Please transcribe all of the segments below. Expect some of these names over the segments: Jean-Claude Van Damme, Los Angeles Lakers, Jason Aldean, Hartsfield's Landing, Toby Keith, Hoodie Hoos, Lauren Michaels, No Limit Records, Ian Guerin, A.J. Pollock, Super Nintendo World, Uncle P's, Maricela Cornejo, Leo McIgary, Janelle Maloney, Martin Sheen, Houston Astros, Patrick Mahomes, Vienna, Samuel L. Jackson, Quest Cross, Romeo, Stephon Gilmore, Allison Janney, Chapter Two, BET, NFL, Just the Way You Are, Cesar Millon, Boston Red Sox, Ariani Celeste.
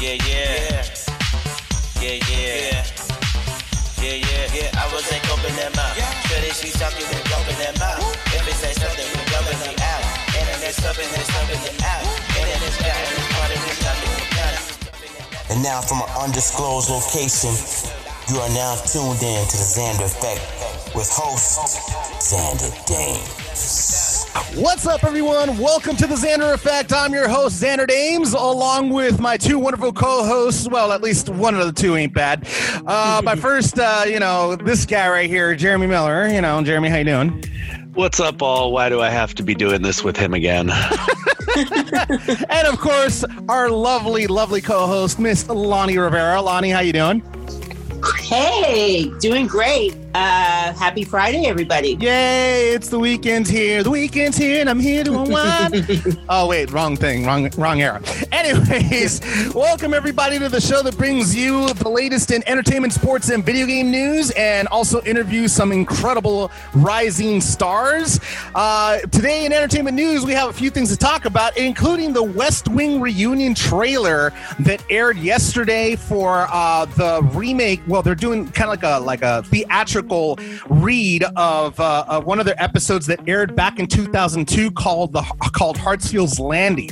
I was like open that mouth. Surely she talking and rubbing that mouth. If it's like something, we rubbing it out. And then it's something that's rubbing it out. And then it's got and it's part of this nothing without. And now from an undisclosed location, you are now tuned in to the Xander Effect with host Xander Danes. What's up, everyone? Welcome to the Xander Effect. I'm your host, Xander Dames, along with my two wonderful co-hosts. Well, at least one of the two ain't bad. My first, this guy right here, Jeremy Miller. You know, Jeremy, how you doing? What's up, all? Why do I have to be doing this with him again? And, of course, our lovely, lovely co-host, Miss Lonni Rivera. Lonni, how you doing? Hey, doing great. Happy Friday, everybody. Yay, it's the weekend here. The weekend's here, and I'm here to unwind. Oh, wait, wrong thing. Wrong era. Anyways, welcome, everybody, to the show that brings you the latest in entertainment, sports, and video game news, and also interviews some incredible rising stars. Today in entertainment news, we have a few things to talk about, including the West Wing reunion trailer that aired yesterday for the remake. Well, they're doing kind of like a theatrical read of one of their episodes that aired back in 2002 called Hartsfield's Landing.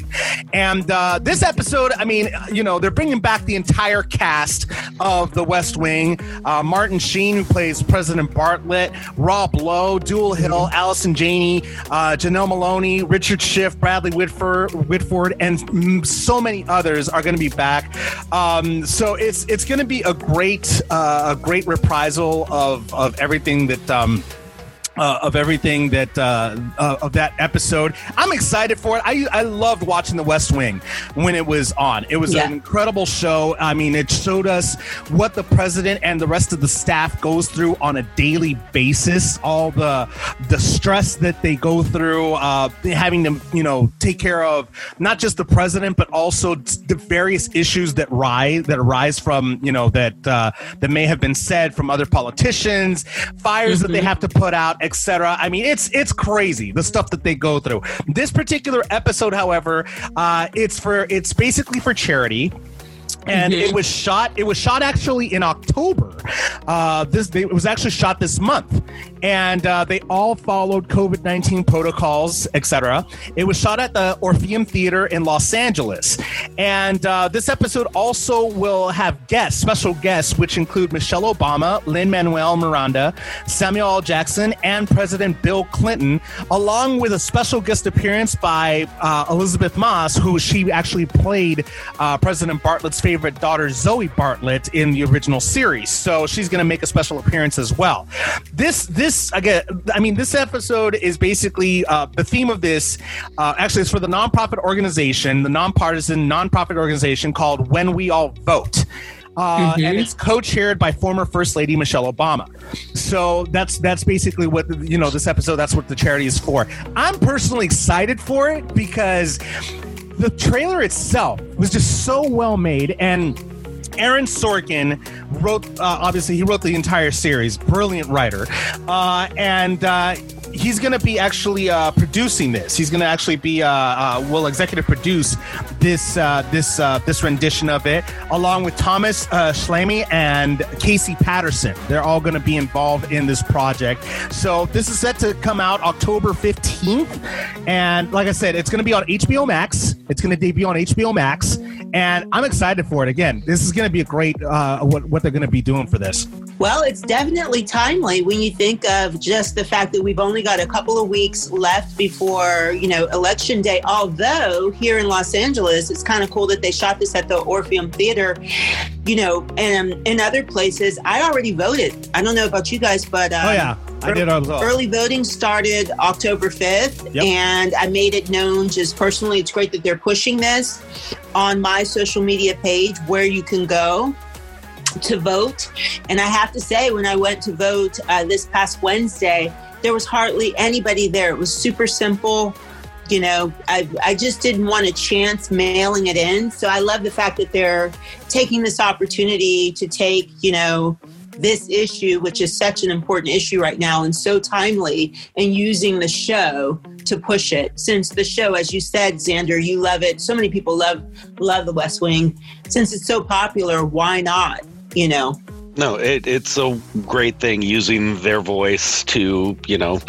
And this episode, I mean, you know, they're bringing back the entire cast of The West Wing. Martin Sheen, who plays President Bartlett, Rob Lowe, Jewel Hill, Allison Janney, Janelle Maloney, Richard Schiff, Bradley Whitford, and so many others are going to be back. So it's going to be a great reprisal of everything that of that episode. I'm excited for it. I loved watching The West Wing when it was on. It was an incredible show. I mean, it showed us what the president and the rest of the staff goes through on a daily basis. All the stress that they go through, having to take care of not just the president but also the various issues that arise from that may have been said from other politicians, fires that they have to put out, etc. I mean, it's crazy the stuff that they go through. This particular episode, however, it's basically for charity. And it was shot actually in October. It was actually shot this month, and they all followed COVID-19 protocols, etc. It was shot at the Orpheum Theater in Los Angeles, and this episode also will have special guests, which include Michelle Obama, Lin-Manuel Miranda, Samuel L. Jackson, and President Bill Clinton, along with a special guest appearance by Elizabeth Moss, who she actually played President Bartlett's favorite daughter, Zoe Bartlett, in the original series. So she's going to make a special appearance as well. This episode is basically the theme of this. Actually, it's for the nonprofit organization, the nonpartisan nonprofit organization called When We All Vote. And it's co-chaired by former First Lady Michelle Obama. So that's basically what, this episode, that's what the charity is for. I'm personally excited for it because the trailer itself was just so well made, and Aaron Sorkin wrote the entire series, brilliant writer, and he's going to be actually producing this. He's going to actually be executive produce this rendition of it, along with Thomas Schlamme and Casey Patterson. They're all going to be involved in this project. So this is set to come out October 15th, and like I said, it's going to be on HBO Max. It's going to debut on HBO Max, and I'm excited for it. Again, this is going to be a great what they're going to be doing for this. Well, it's definitely timely when you think of just the fact that we've only got a couple of weeks left before, Election Day. Although here in Los Angeles, it's kind of cool that they shot this at the Orpheum Theater, and in other places. I already voted. I don't know about you guys, but I did as well. Early voting started October 5th, and I made it known just personally. It's great that they're pushing this on my social media page where you can go to vote. And I have to say, when I went to vote this past Wednesday, there was hardly anybody there. It was super simple. I just didn't want a chance mailing it in. So I love the fact that they're taking this opportunity to take, this issue, which is such an important issue right now and so timely, and using the show to push it. Since the show, as you said, Xander, you love it. So many people love The West Wing. Since it's so popular, why not, you know? No, it's a great thing using their voice to, you know,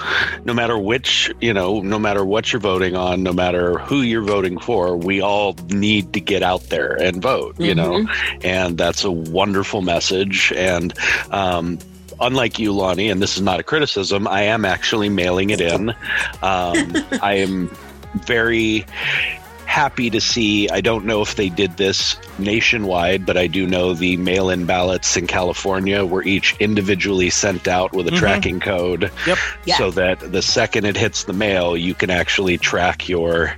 no matter what you're voting on, no matter who you're voting for, we all need to get out there and vote, you mm-hmm. know, and that's a wonderful message. And, unlike you, Lonni, and this is not a criticism, I am actually mailing it in. I am very happy to see, I don't know if they did this nationwide, but I do know the mail-in ballots in California were each individually sent out with a mm-hmm. tracking code. Yep. Yeah. So that the second it hits the mail, you can actually track your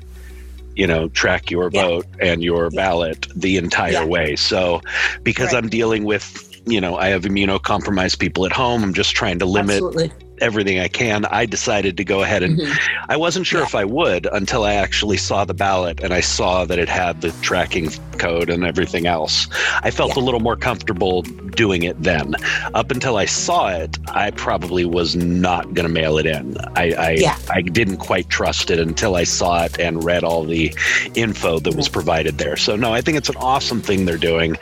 yeah. vote and your yeah. ballot the entire yeah. way. So because right. I'm dealing with, I have immunocompromised people at home. I'm just trying to limit Absolutely. Everything I can. I decided to go ahead and mm-hmm. I wasn't sure yeah. if I would until I actually saw the ballot and I saw that it had the tracking code and everything else. I felt yeah. a little more comfortable doing it then. Up until I saw it, I probably was not going to mail it in. I didn't quite trust it until I saw it and read all the info that was provided there. So no, I think it's an awesome thing they're doing.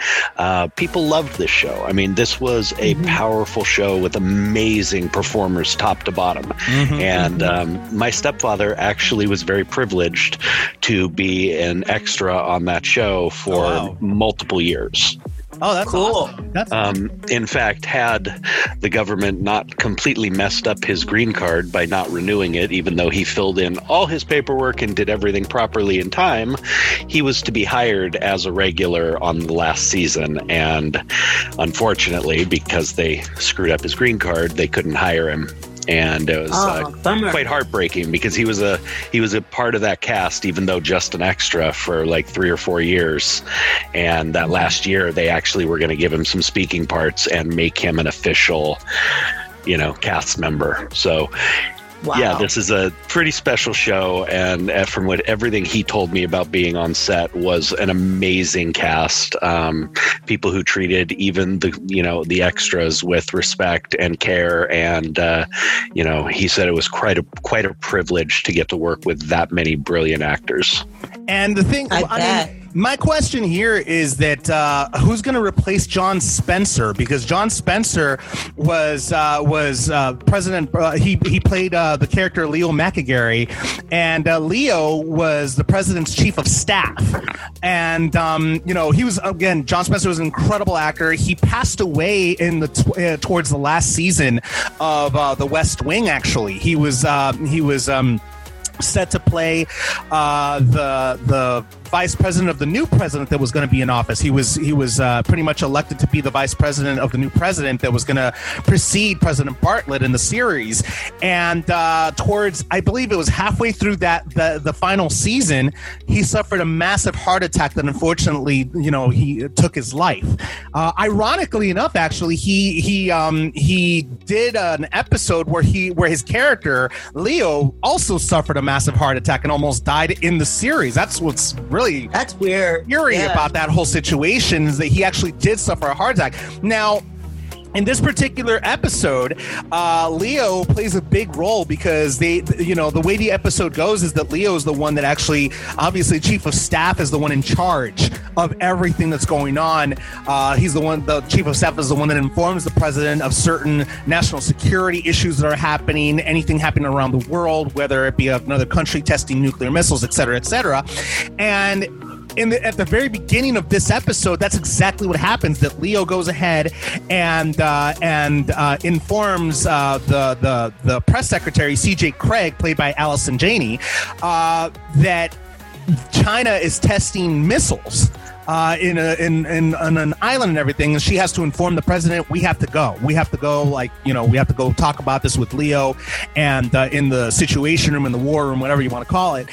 People loved this show. I mean, this was a mm-hmm. powerful show with amazing performers top to bottom. Mm-hmm. And my stepfather actually was very privileged to be an extra on that show for multiple years. Oh, that's cool. Awesome. That's in fact, had the government not completely messed up his green card by not renewing it, even though he filled in all his paperwork and did everything properly in time, he was to be hired as a regular on the last season. And unfortunately, because they screwed up his green card, they couldn't hire him. And it was quite heartbreaking because he was a part of that cast, even though just an extra for like 3 or 4 years. And that last year, they actually were going to give him some speaking parts and make him an official, cast member. So, yeah, this is a pretty special show. And from what everything he told me about being on set was an amazing cast. People who treated even the extras with respect and care. And, he said it was quite a privilege to get to work with that many brilliant actors. And the thing, my question here is that who's going to replace John Spencer? Because John Spencer was president. He played the character Leo McIgary, and Leo was the president's chief of staff. And he was John Spencer was an incredible actor. He passed away in the towards the last season of The West Wing. Actually, he was set to play the vice president of the new president that was going to be in office. He was pretty much elected to be the vice president of the new president that was going to precede President Bartlett in the series. And towards, I believe it was halfway through the final season, he suffered a massive heart attack that unfortunately, he took his life. Ironically enough, actually, he did an episode where his character Leo also suffered a massive heart attack and almost died in the series. That's what's really that's weird eerie yeah. about that whole situation is that he actually did suffer a heart attack. Now, in this particular episode, Leo plays a big role because the way the episode goes is that Leo is the one that actually, obviously, chief of staff is the one in charge of everything that's going on. He's the one, the chief of staff is the one that informs the president of certain national security issues that are happening, anything happening around the world, whether it be another country testing nuclear missiles, et cetera, et cetera. And at the very beginning of this episode, that's exactly what happens. That Leo goes ahead and informs the press secretary, C.J. Craig, played by Allison Janney, that China is testing missiles in an island and everything, and she has to inform the president, we have to go we have to go talk about this with Leo and in the situation room, in the war room, whatever you want to call it.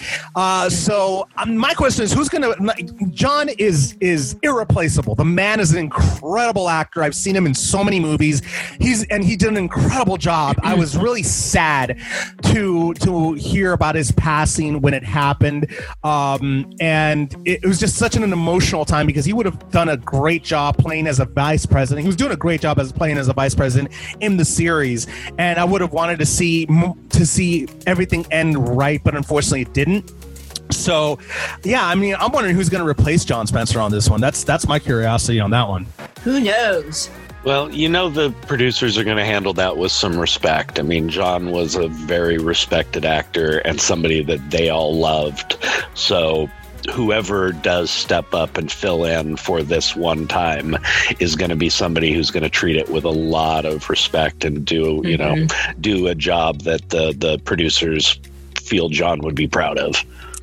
So my question is, who's gonna John is irreplaceable. The man is an incredible actor. I've seen him in so many movies. He did an incredible job. I was really sad to hear about his passing when it happened, and it was just such an emotional all-time because he would have done a great job playing as a vice president. He was doing a great job as playing as a vice president in the series, and I would have wanted to see everything end right, but unfortunately it didn't. So, yeah, I mean, I'm wondering who's going to replace John Spencer on this one. That's my curiosity on that one. Who knows? Well, you know, the producers are going to handle that with some respect. I mean, John was a very respected actor and somebody that they all loved. So whoever does step up and fill in for this one time is going to be somebody who's going to treat it with a lot of respect and do a job that the producers feel John would be proud of.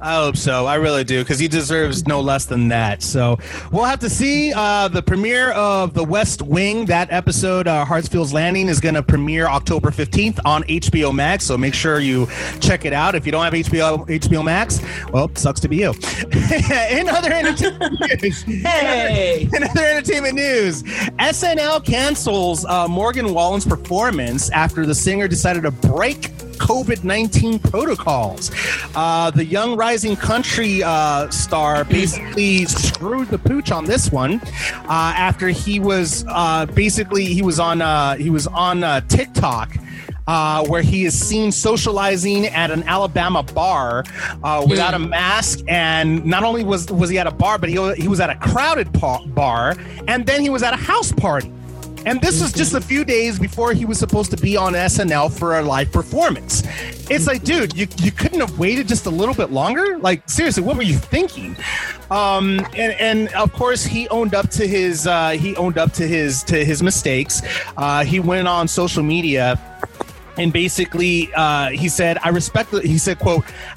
I hope so. I really do, because he deserves no less than that. So we'll have to see. The premiere of The West Wing, that episode, Hartsfield's Landing, is going to premiere October 15th on HBO Max. So make sure you check it out. If you don't have HBO Max, well, sucks to be you. In other entertainment news, SNL cancels Morgan Wallen's performance after the singer decided to break COVID-19 protocols. The young rising country star basically screwed the pooch on this one after he was on TikTok where he is seen socializing at an Alabama bar without a mask. And not only was he at a bar, but he was at a crowded bar, and then he was at a house party. And this was just a few days before he was supposed to be on SNL for a live performance. It's like, dude, you couldn't have waited just a little bit longer? Like, seriously, what were you thinking? And of course, he owned up to his to his mistakes. He went on social media. And basically, he said, quote,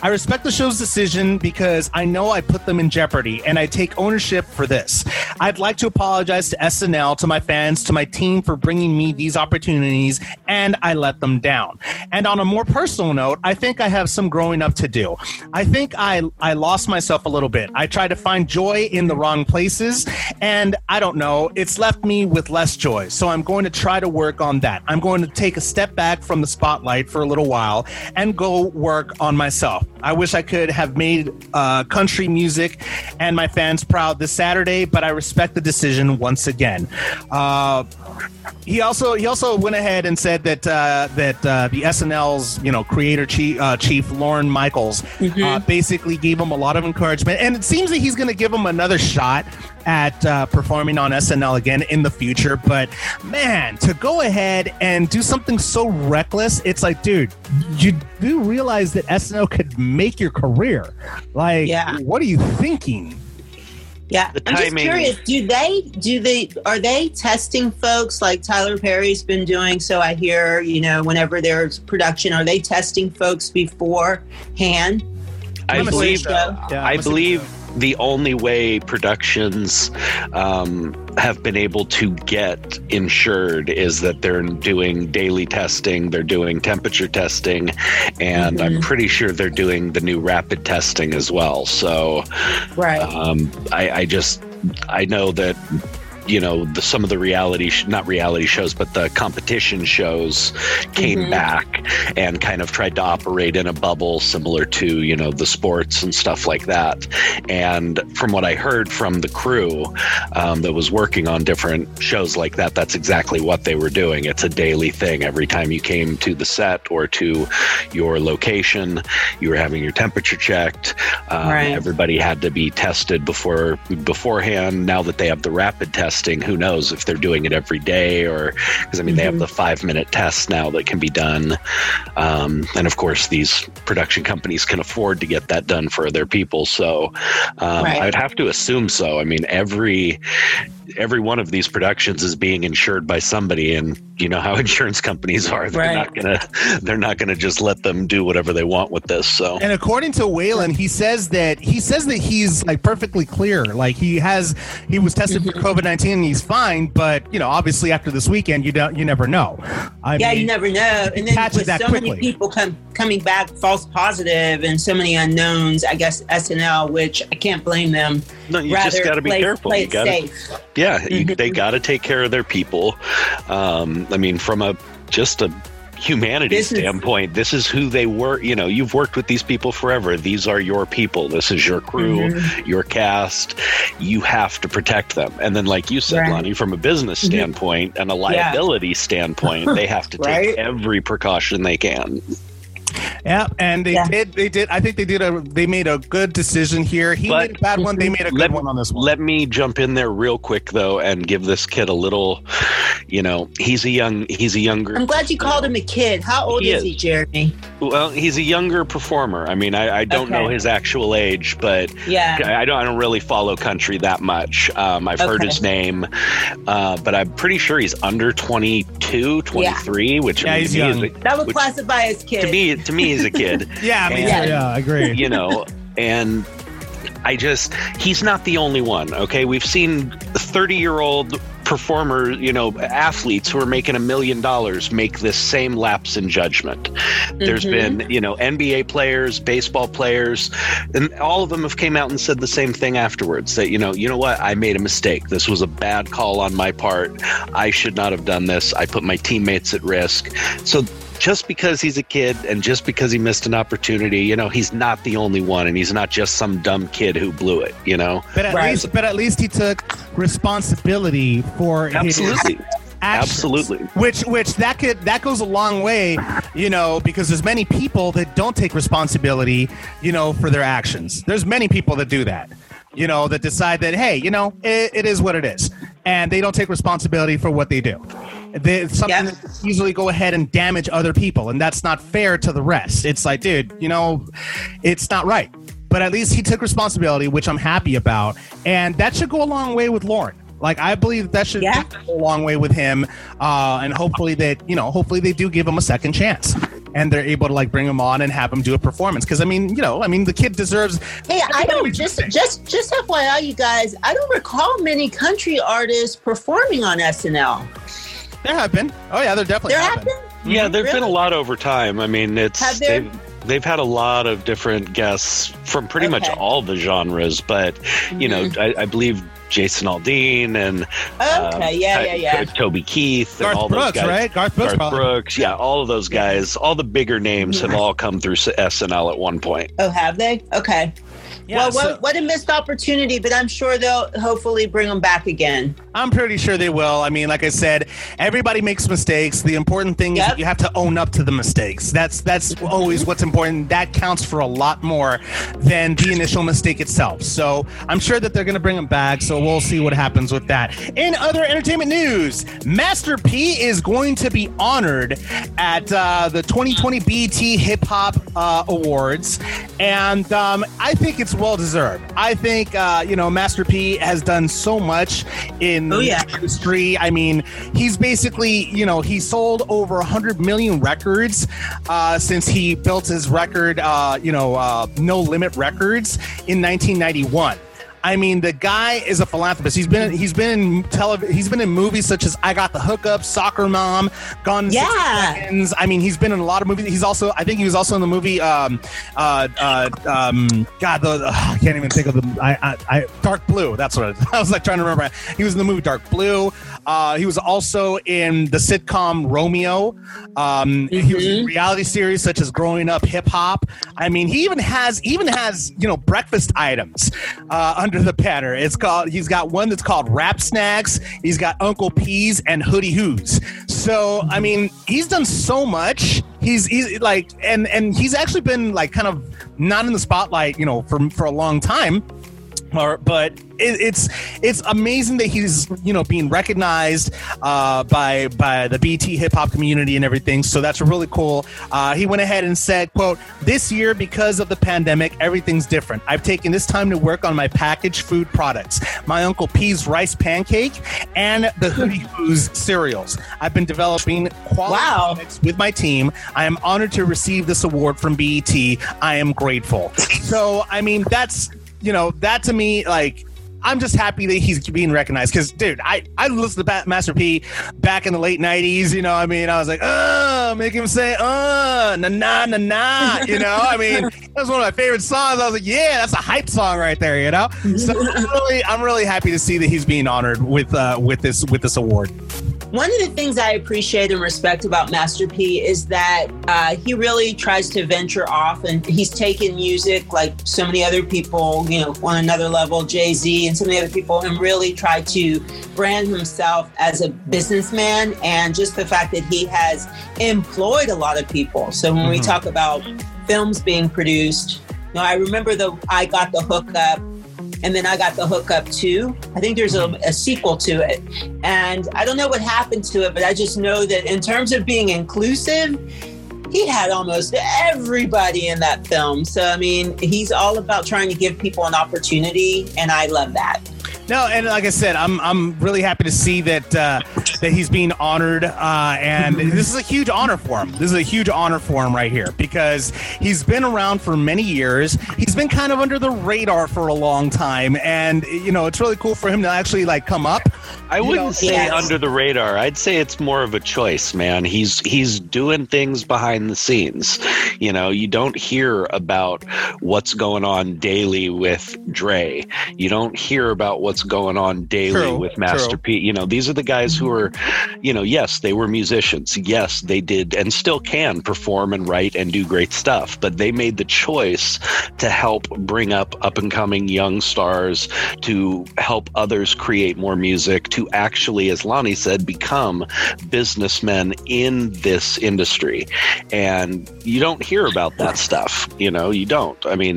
"I respect the show's decision because I know I put them in jeopardy and I take ownership for this. I'd like to apologize to SNL, to my fans, to my team for bringing me these opportunities, and I let them down. And on a more personal note, I think I have some growing up to do. I think I lost myself a little bit. I tried to find joy in the wrong places, and I don't know, it's left me with less joy. So I'm going to try to work on that. I'm going to take a step back from the spotlight for a little while and go work on myself. I wish I could have made country music and my fans proud this Saturday, but I respect the decision once again." He also went ahead and said that the SNL's creator chief Lauren Michaels basically gave him a lot of encouragement, and it seems that he's going to give him another shot at performing on SNL again in the future. But man, to go ahead and do something so reckless, it's like, dude, you do realize that SNL could make your career. Like, What are you thinking? Yeah, I'm just curious. Are they testing folks like Tyler Perry's been doing? So I hear, whenever there's production, are they testing folks beforehand? I believe the only way productions have been able to get insured is that they're doing daily testing, they're doing temperature testing, and I'm pretty sure they're doing the new rapid testing as well. So I know that some of the not reality shows, but the competition shows came back and kind of tried to operate in a bubble similar to, the sports and stuff like that. And from what I heard from the crew that was working on different shows like that, that's exactly what they were doing. It's a daily thing. Every time you came to the set or to your location, you were having your temperature checked. Everybody had to be tested beforehand. Now that they have the rapid test, who knows if they're doing it every day or because they have the 5-minute tests now that can be done. And of course, these production companies can afford to get that done for their people. So I would have to assume so. I mean, every one of these productions is being insured by somebody, and you know how insurance companies are. They're not gonna just let them do whatever they want with this. So, and according to Waylon, he says that he's like perfectly clear. Like he was tested for COVID-19 and he's fine, but obviously after this weekend you never know. You never know. And then with so many people coming back false positive and so many unknowns, I guess SNL, which I can't blame them. No, you just got to be careful. You got to. Yeah, they got to take care of their people. I mean, from a humanity's standpoint, this is who they were. You know, you've worked with these people forever. These are your people. This is your crew, mm-hmm. your cast. You have to protect them. And then, like you said, right. Lonni, from a business standpoint mm-hmm. and a liability yeah. standpoint, they have to right? take every precaution they can. Yeah, and they yeah. did. They did. I think they did. They made a good decision here. He but made a bad one. They made a good one on this one. Let me jump in there real quick though, and give this kid a little. You know, he's a younger. I'm glad you called him a kid. How old is he, Jeremy? Well, he's a younger performer. I mean, I don't know his actual age, but yeah, I don't really follow country that much. I've heard his name, but I'm pretty sure he's under 22, 23, yeah. which yeah, he's young. That would classify as kid to me. He's a kid. Yeah, me too. Yeah, I agree. You know, and he's not the only one. Okay, we've seen 30-year-old performers, you know, athletes who are making $1 million make this same lapse in judgment. Mm-hmm. There's been, you know, NBA players, baseball players, and all of them have came out and said the same thing afterwards, that, you know what, I made a mistake. This was a bad call on my part. I should not have done this. I put my teammates at risk. So just because he's a kid and just because he missed an opportunity, you know, he's not the only one, and he's not just some dumb kid who blew it, you know. But at least he took responsibility for his actions, which that goes a long way, you know, because there's many people that don't take responsibility, you know, for their actions. There's many people that do that, you know, that decide that, hey, you know, it is what it is, and they don't take responsibility for what they do. It's something that can easily go ahead and damage other people, and that's not fair to the rest. It's like, dude, you know, it's not right. But at least he took responsibility, which I'm happy about, and that should go a long way with Lauren. Like, I believe that should go a long way with him, and hopefully that, you know, hopefully they do give him a second chance, and they're able to, like, bring him on and have him do a performance. Because, I mean, you know, I mean, the kid deserves... Hey, I don't... Just FYI, you guys, I don't recall many country artists performing on SNL. There have been. Oh, yeah, there definitely have been. Yeah, there have been a lot over time. I mean, it's... They've had a lot of different guests from pretty much all the genres, but, you know, I believe Jason Aldean and Toby Keith and Garth all Brooks, those guys. Right? Garth Brooks. Yeah, all of those guys, all the bigger names have all come through SNL at one point. Oh, have they? Okay. Yeah, well, what a missed opportunity, but I'm sure they'll hopefully bring them back again. I'm pretty sure they will. I mean, like I said, everybody makes mistakes. The important thing is that you have to own up to the mistakes. That's always what's important. That counts for a lot more than the initial mistake itself. So I'm sure that they're going to bring them back, so we'll see what happens with that. In other entertainment news, Master P is going to be honored at the 2020 BET Hip Hop Awards, and I think it's well deserved. I think you know, Master P has done so much in the industry. I mean, he's basically, you know, he sold over 100 million records since he built his record, No Limit Records in 1991. I mean, the guy is a philanthropist. He's been in movies such as I Got the Hookup, Soccer Mom, Gone in 60 Seconds. I mean, he's been in a lot of movies. He was also in the movie. I can't even think of the. Dark Blue. That's what I was like trying to remember. He was in the movie Dark Blue. He was also in the sitcom Romeo. He was in reality series such as Growing Up Hip Hop. I mean, he even has you know, breakfast items under the banner. It's called, he's got one that's called Rap Snacks. He's got Uncle P's and Hoodie Hoos. So, I mean, he's done so much. He's like, and he's actually been like kind of not in the spotlight, you know, for a long time. But it's amazing that he's, you know, being recognized by the BT hip hop community and everything. So that's really cool. He went ahead and said, quote, "This year, because of the pandemic, everything's different. I've taken this time to work on my packaged food products, my Uncle P's rice pancake and the Hoodie Hoos cereals. I've been developing quality products with my team. I am honored to receive this award from BET. I am grateful." So, I mean, that's, you know, that to me, like, I'm just happy that he's being recognized. Because, dude, I listened to Master P back in the late 90s. You know, I mean, I was like, make him say, na-na-na-na. You know, I mean, that was one of my favorite songs. I was like, yeah, that's a hype song right there, you know? So I'm really happy to see that he's being honored with this award. One of the things I appreciate and respect about Master P is that he really tries to venture off, and he's taken music like so many other people, you know, on another level, Jay-Z and so many other people, and really tried to brand himself as a businessman, and just the fact that he has employed a lot of people. So when we talk about films being produced, you know, I remember I Got the Hookup. And then I Got the Hookup Too. I think there's a sequel to it. And I don't know what happened to it, but I just know that in terms of being inclusive, he had almost everybody in that film. So, I mean, he's all about trying to give people an opportunity, and I love that. No, and like I said, I'm really happy to see that he's being honored, and this is a huge honor for him. This is a huge honor for him right here, because he's been around for many years. He's been kind of under the radar for a long time, and you know, it's really cool for him to actually like come up. I wouldn't say under the radar. I'd say it's more of a choice, man. He's doing things behind the scenes. You know, you don't hear about what's going on daily with Dre. You don't hear about what's going on daily with Master P. You know, these are the guys who are, you know, yes, they were musicians. Yes, they did and still can perform and write and do great stuff. But they made the choice to help bring up and coming young stars, to help others create more music, to actually, as Lonni said, become businessmen in this industry. And you don't hear about that stuff. You know, you don't. I mean,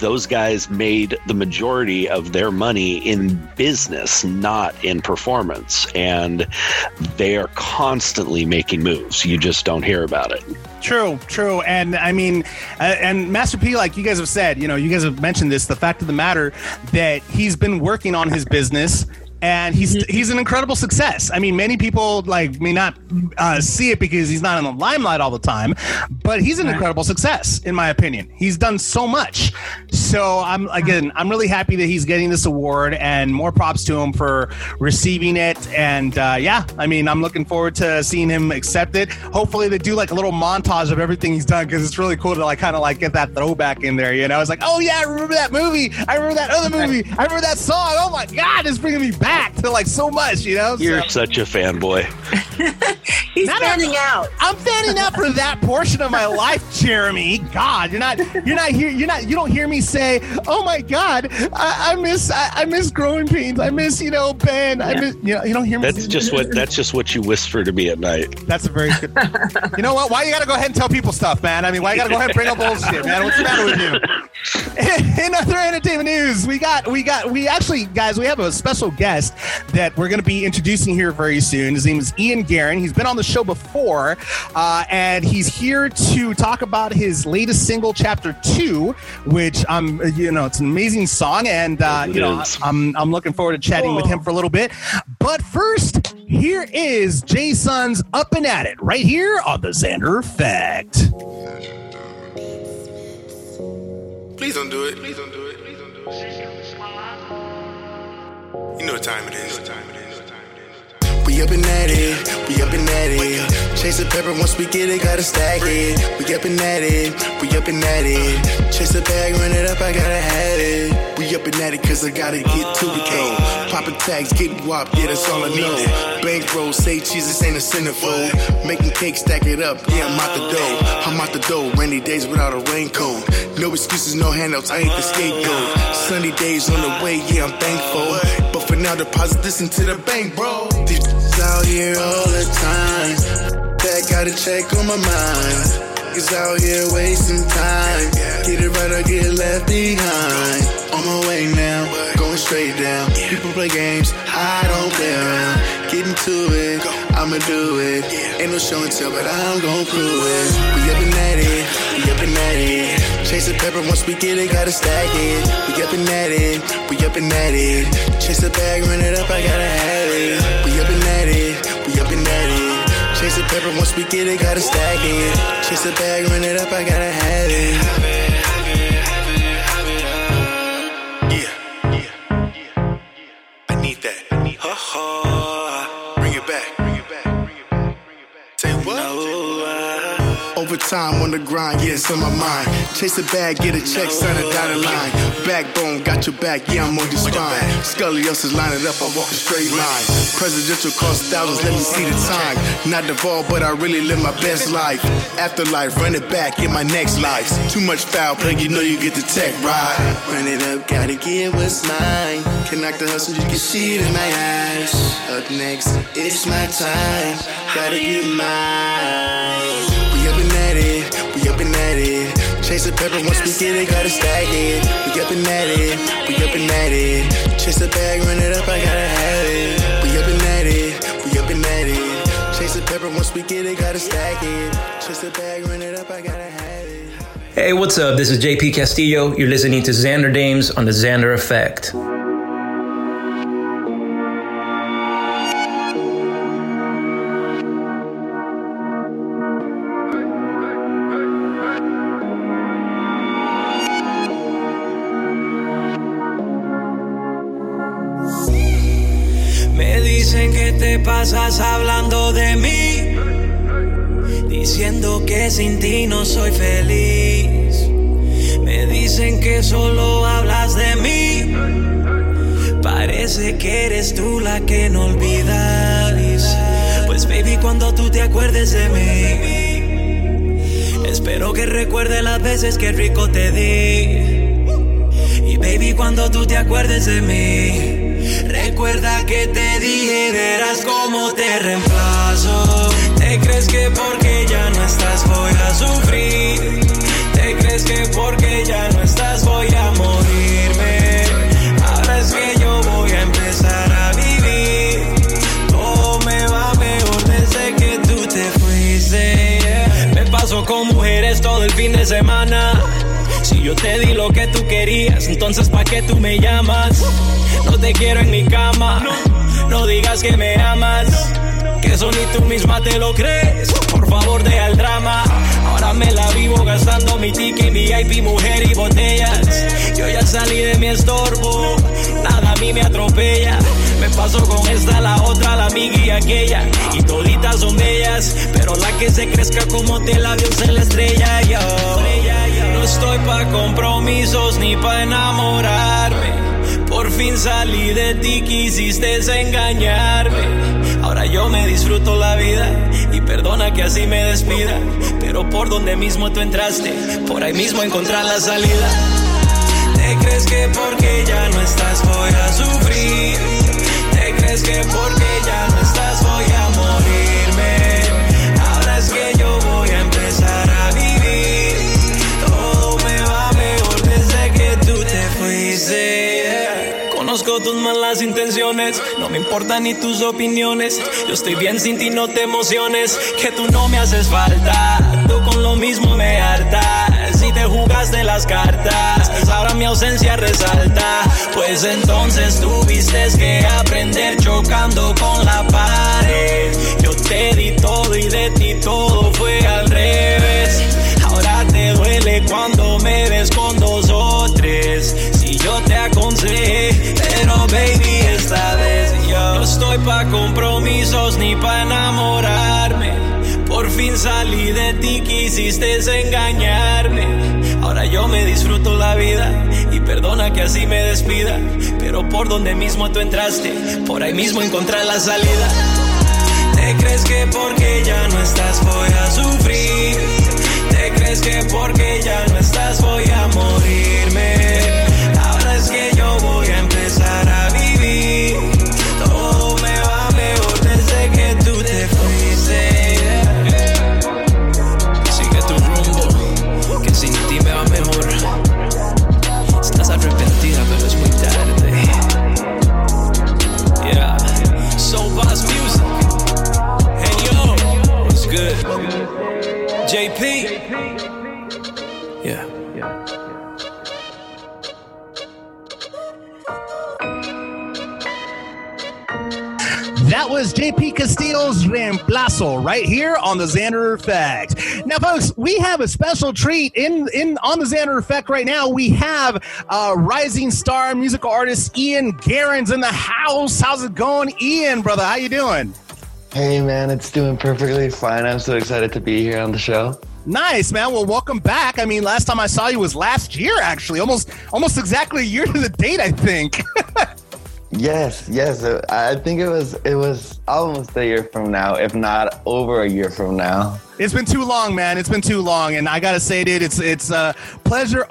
those guys made the majority of their money in business, not in performance. And they are constantly making moves. You just don't hear about it. True. And I mean, and Master P, like you guys have said, you know, you guys have mentioned this, the fact of the matter that he's been working on his business. And he's an incredible success. I mean, many people like may not see it because he's not in the limelight all the time, but he's an incredible success, in my opinion. He's done so much. So I'm really happy that he's getting this award, and more props to him for receiving it. And I mean, I'm looking forward to seeing him accept it. Hopefully they do like a little montage of everything he's done, because it's really cool to like kind of like get that throwback in there. You know, it's like, oh yeah, I remember that movie. I remember that other movie. I remember that song. Oh my God, it's bringing me back to like so much, you know. You're such a fanboy. He's fanning out. I'm fanning out for that portion of my life, Jeremy. God, you're not here. You don't hear me say, "Oh my God, I miss growing pains. I miss, you know, Ben. Yeah. I miss, you know." You don't hear me. That's just what you whisper to me at night. That's a very good. You know what? Why you gotta go ahead and tell people stuff, man? I mean, why you gotta go ahead and bring up bullshit, man? What's the matter with you? In other entertainment news, we have a special guest that we're going to be introducing here very soon. His name is Ian Guerin. He's been on the show before, and he's here to talk about his latest single, Chapter Two, which you know, it's an amazing song, and you know, I'm looking forward to chatting with him for a little bit. But first, here is Jason's Up and At It right here on the Xander Effect. Please don't do it. Please don't do it. Please don't do it. You know what time it is. We up and at it, we up and at it. Chase the pepper, once we get it, gotta stack it. We up and at it, we up and at it. Chase the bag, run it up, I gotta have it. We up and at it, cause I gotta get to it, though. Poppin' tags, get whopped, yeah, that's all I know. Bankroll, say Jesus ain't a centerfold. Making cake, stack it up, yeah, I'm out the dough. I'm out the dough, rainy days without a raincoat. No excuses, no handouts, I ain't the scapegoat. Sunny days on the way, yeah, I'm thankful. But for now, deposit this into the bank, bro. These out here all the time. That got a check on my mind. It's out here wasting time. Get it right or get left behind. On my way now, going straight down. People play games, I don't play around. Get into it, I'ma do it. Ain't no show and tell, but I'm gon' prove it. We up and at it, we up and at it. Chase the pepper, once we get it, gotta stack it. We up and at it, we up and at it. Chase the bag, run it up, I gotta have it. We up and at it, we up and at it. Chase the pepper, once we get it, gotta stack it. Chase the bag, run it up, I gotta have it. Yeah, yeah, yeah. I need that. Ha ha. Bring it back. Say what? No. Over time on the grind, yeah, it's in my mind. Chase a bag, get a check, sign a dotted line. Backbone, got your back, yeah, I'm on your spine. Scully else is lining up, I walk a straight line. Presidential costs thousands, let me see the time. Not devolved, but I really live my best life. Afterlife, run it back in my next life. Too much foul play, you know you get the tech ride. Run it up, gotta get what's mine. Can knock the hustle, you can see it in my eyes. Up next, it's my time. Gotta get mine. We up and at it, we up and at it. Chase the pepper, once we get it, gotta stack it. We up and at it, we up and at it. Chase the bag, run it up, I gotta have it. We up and at it, we up and at it. Chase the pepper, once we get it, gotta stack it. Chase the bag, run it up, I gotta have it. Hey, what's up? This is JP Castillo. You're listening to Xander Danes on The Xander Effect. Pasas hablando de mí, diciendo que sin ti no soy feliz. Me dicen que solo hablas de mí. Parece que eres tú la que no olvidas. Pues baby, cuando tú te acuerdes de mí, espero que recuerdes las veces que rico te di. Y baby, cuando tú te acuerdes de mí, recuerda que te dije, verás cómo te reemplazo. Te crees que porque ya no estás voy a sufrir. Te crees que porque ya no estás voy a morirme. Ahora es que yo voy a empezar a vivir. Todo me va mejor desde que tú te fuiste, yeah. Me paso con mujeres todo el fin de semana. Si yo te di lo que tú querías, entonces ¿pa' qué tú me llamas? No te quiero en mi cama, no digas que me amas, que eso ni tú misma te lo crees. Por favor, deja el drama. Ahora me la vivo gastando mi ticket, VIP, mujer y botellas. Yo ya salí de mi estorbo, nada a mí me atropella. Me paso con esta, la otra, la amiga y aquella. Y toditas son bellas, pero la que se crezca como te labios es la estrella, yo. No estoy pa' compromisos ni pa' enamorarme. Por fin salí de ti, quisiste desengañarme. Ahora yo me disfruto la vida y perdona que así me despida. Pero por donde mismo tú entraste, por ahí mismo encontrar la salida. Te crees que porque ya no estás voy a sufrir. Te crees que porque ya no estás voy a morirme. Ahora es que yo voy a empezar a vivir. Todo me va mejor desde que tú te fuiste. Conozco tus malas intenciones, no me importan ni tus opiniones. Yo estoy bien sin ti, no te emociones, que tú no me haces falta. Tú con lo mismo me hartas, si te jugaste las cartas, pues ahora mi ausencia resalta. Pues entonces tuviste que aprender chocando con la pared. Yo te di todo y de ti todo fue al revés. Ahora te duele cuando me ves con dos o tres. Si yo te aconsejé, pero baby, esta vez yo no estoy pa' compromisos ni pa' enamorarme. Por fin salí de ti, quisiste desengañarme. Ahora yo me disfruto la vida y perdona que así me despida. Pero por donde mismo tú entraste, por ahí mismo encontrar la salida. Te crees que porque ya no estás voy a sufrir. Te crees que porque ya no estás voy a morirme. Ahora es que yo voy a empezar a vivir. Todo me va mejor desde que tú te fuiste. Sigue tu rumbo, que sin ti me va mejor. Estás arrepentida, pero es muy tarde. Yeah, Soul Boss Music. Hey yo, what's good? JP. Yeah. That was JP Castillo's Reemplazo right here on The Xander Effect. Now, folks, we have a special treat in on The Xander Effect right now. We have rising star musical artist Ian Guerin's in the house. How's it going, Ian, brother? How you doing? Hey, man, it's doing perfectly fine. I'm so excited to be here on the show. Nice, man. Well, welcome back. I mean, last time I saw you was last year, actually. Almost exactly a year to the date, I think. Yes. I think it was almost a year from now, if not over a year from now. It's been too long, man. It's been too long. And I got to say, dude, it's a pleasure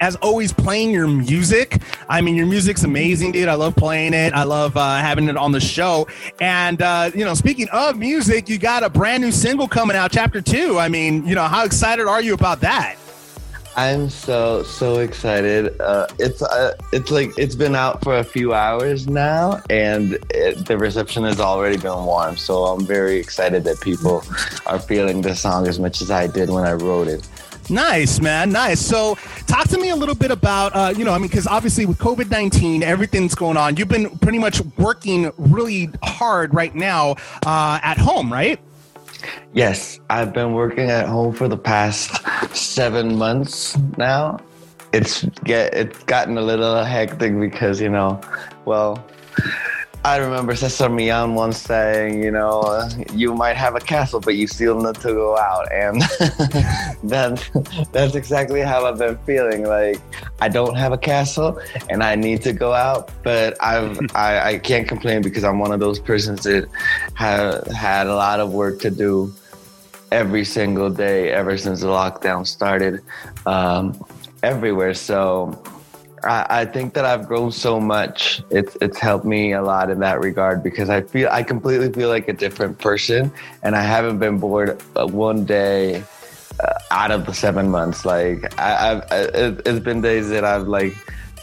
as always playing your music. I mean, your music's amazing, dude. I love playing it. I love having it on the show. And, speaking of music, you got a brand new single coming out, Chapter Two. I mean, how excited are you about that? I'm so excited. It's been out for a few hours now, and the reception has already been warm. So I'm very excited that people are feeling the song as much as I did when I wrote it. Nice, man. Nice. So talk to me a little bit about, because obviously with COVID-19, everything's going on. You've been pretty much working really hard right now at home, right? Yes, I've been working at home for the past 7 months now. It's gotten a little hectic because, I remember Cesar Millon once saying, you might have a castle, but you still need to go out. And that's exactly how I've been feeling. Like, I don't have a castle and I need to go out, but I can't complain because I'm one of those persons that have had a lot of work to do every single day ever since the lockdown started everywhere. So I think that I've grown so much. It's helped me a lot in that regard because I completely feel like a different person, and I haven't been bored one day out of the 7 months. Like it's been days that I've like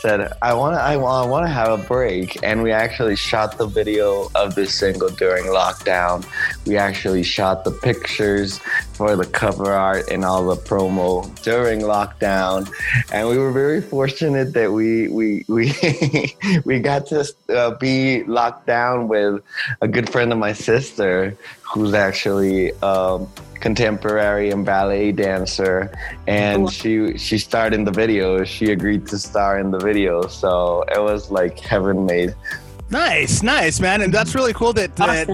said I want to have a break, and we actually shot the video of this single during lockdown. We actually shot the pictures for the cover art and all the promo during lockdown, and we were very fortunate that we we got to be locked down with a good friend of my sister, who's actually contemporary and ballet dancer, and she starred in the video. She agreed to star in the video, so it was like heaven made. Nice, man. And that's really cool that awesome.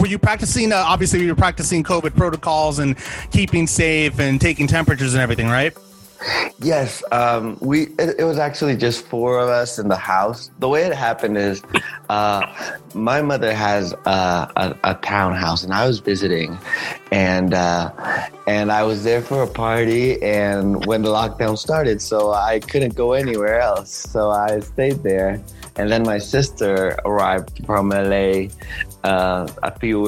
Were you practicing, obviously you were practicing COVID protocols and keeping safe and taking temperatures and everything, right? Yes. It was actually just four of us in the house. The way it happened is my mother has a townhouse, and I was visiting, and I was there for a party and when the lockdown started, so I couldn't go anywhere else. So I stayed there. And then my sister arrived from LA a few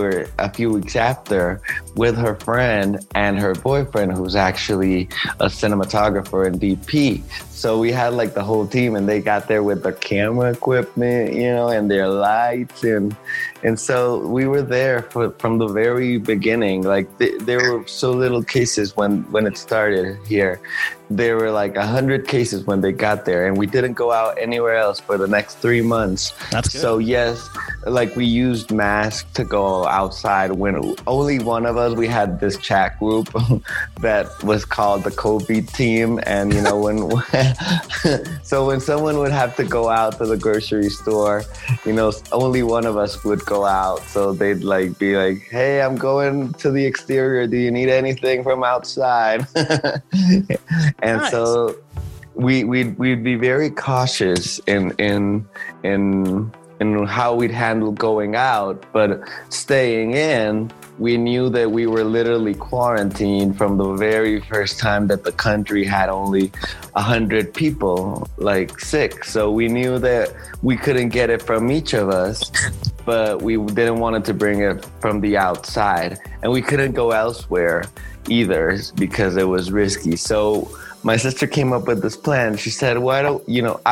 weeks after with her friend and her boyfriend, who's actually a cinematographer and DP. So we had like the whole team, and they got there with their camera equipment, and their lights. And so we were there from the very beginning. Like there were so little cases when it started here. There were like 100 cases when they got there, and we didn't go out anywhere else for the next 3 months. That's good. So yes, like we used masks to go outside when only one of us, we had this chat group that was called the Kobe team. And when someone would have to go out to the grocery store, only one of us would go out. So they'd like be like, hey, I'm going to the exterior. Do you need anything from outside? And nice. So we'd be very cautious in how we'd handle going out, but staying in, we knew that we were literally quarantined from the very first time that the country had only 100 people like sick. So we knew that we couldn't get it from each of us, but we didn't want it to bring it from the outside, and we couldn't go elsewhere either because it was risky. So my sister came up with this plan. She said, I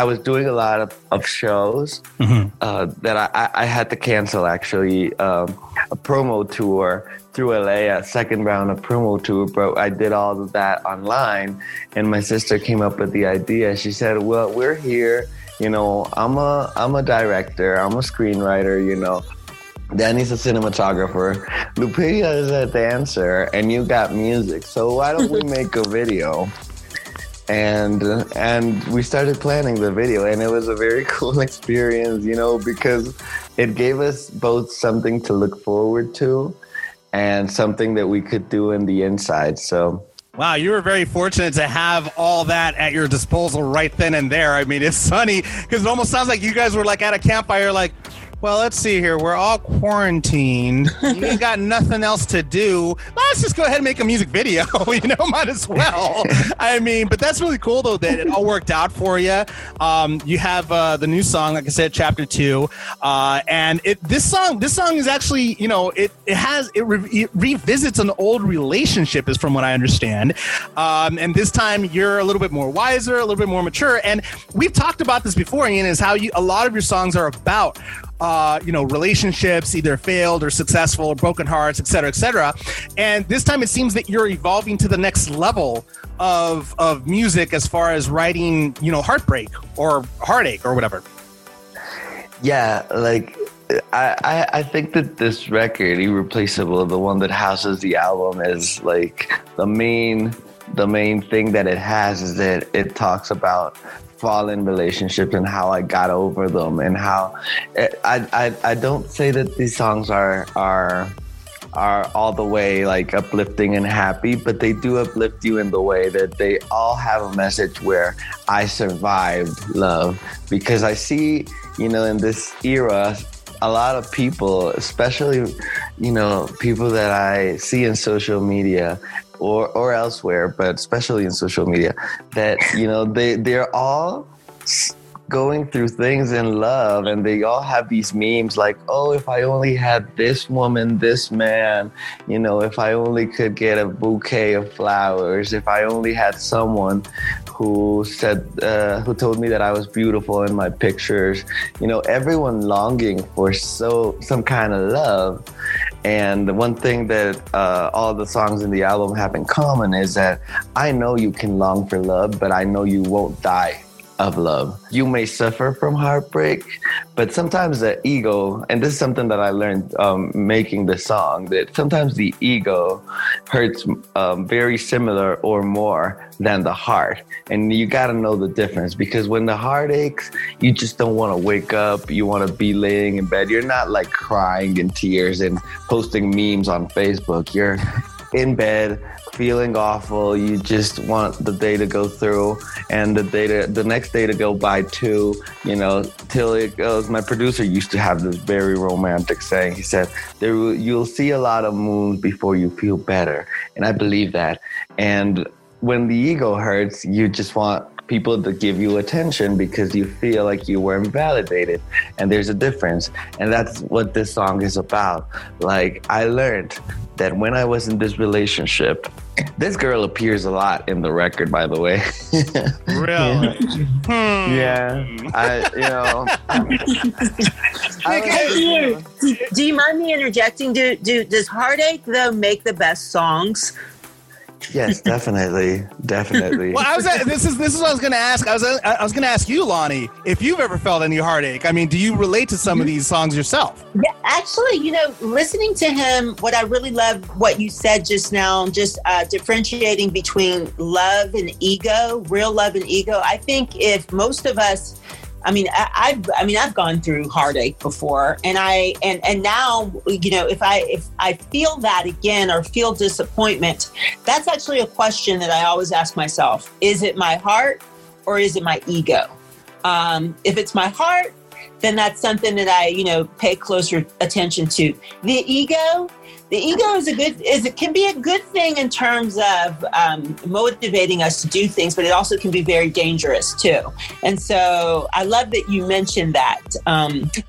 was doing a lot of shows that I had to cancel, actually, a promo tour through LA, a second round of promo tour, but I did all of that online. And my sister came up with the idea. She said, well, we're here. I'm a director. I'm a screenwriter, Danny's a cinematographer, Lupita is a dancer, and you got music. So why don't we make a video? And we started planning the video, and it was a very cool experience, because it gave us both something to look forward to and something that we could do in the inside. So Wow, you were very fortunate to have all that at your disposal right then and there. I mean, it's funny because it almost sounds like you guys were like at a campfire like, well, let's see here. We're all quarantined. You ain't got nothing else to do. Let's just go ahead and make a music video. You know, might as well. I mean, but that's really cool, though, that it all worked out for you. You have the new song, like I said, Chapter Two. And this song is actually, you know, it revisits an old relationship is from what I understand. And this time you're a little bit more wiser, a little bit more mature. And we've talked about this before, Ian, is how a lot of your songs are about relationships, either failed or successful or broken hearts, etc., etc. And this time it seems that you're evolving to the next level of music as far as writing, you know, heartbreak or heartache or whatever. Yeah, like I think that this record, Irreplaceable, the one that houses the album, is like the main thing that it has is that it talks about fallen relationships and how I got over them and how I don't say that these songs are all the way like uplifting and happy, but they do uplift you in the way that they all have a message where I survived love, because I see, you know, in this era, a lot of people, especially, you know, people that I see in social media or elsewhere, but especially in social media, that, you know, they're all going through things in love, and they all have these memes like, oh, if I only had this woman, this man, you know, if I only could get a bouquet of flowers, if I only had someone who said, who told me that I was beautiful in my pictures, you know, everyone longing for some kind of love. And the one thing that all the songs in the album have in common is that I know you can long for love, but I know you won't die of love. You may suffer from heartbreak, but sometimes the ego, and this is something that I learned making the song, that sometimes the ego hurts very similar or more than the heart. And you got to know the difference, because when the heart aches, you just don't want to wake up. You want to be laying in bed. You're not like crying in tears and posting memes on Facebook. You're in bed feeling awful. You just want the day to go through and the next day to go by too, you know, till it goes. My producer used to have this very romantic saying. He said, you'll see a lot of moons before you feel better. And I believe that. And when the ego hurts, you just want people to give you attention because you feel like you were invalidated, and there's a difference. And that's what this song is about. Like, I learned that when I was in this relationship, this girl appears a lot in the record, by the way. Really? Yeah. Do you mind me interjecting? Does heartache, though, make the best songs? Yes, definitely. Well, this is what I was going to ask. I was going to ask you, Lonni, if you've ever felt any heartache. I mean, do you relate to some of these songs yourself? Yeah, actually, you know, listening to him, what I really love what you said just now, just differentiating between love and ego, real love and ego. I think if most of us, I mean, I've gone through heartache before, and I now, you know, if I feel that again or feel disappointment, that's actually a question that I always ask myself: is it my heart or is it my ego? If it's my heart, then that's something that I, you know, pay closer attention to. The ego is it can be a good thing in terms of motivating us to do things, but it also can be very dangerous too. And so I love that you mentioned that.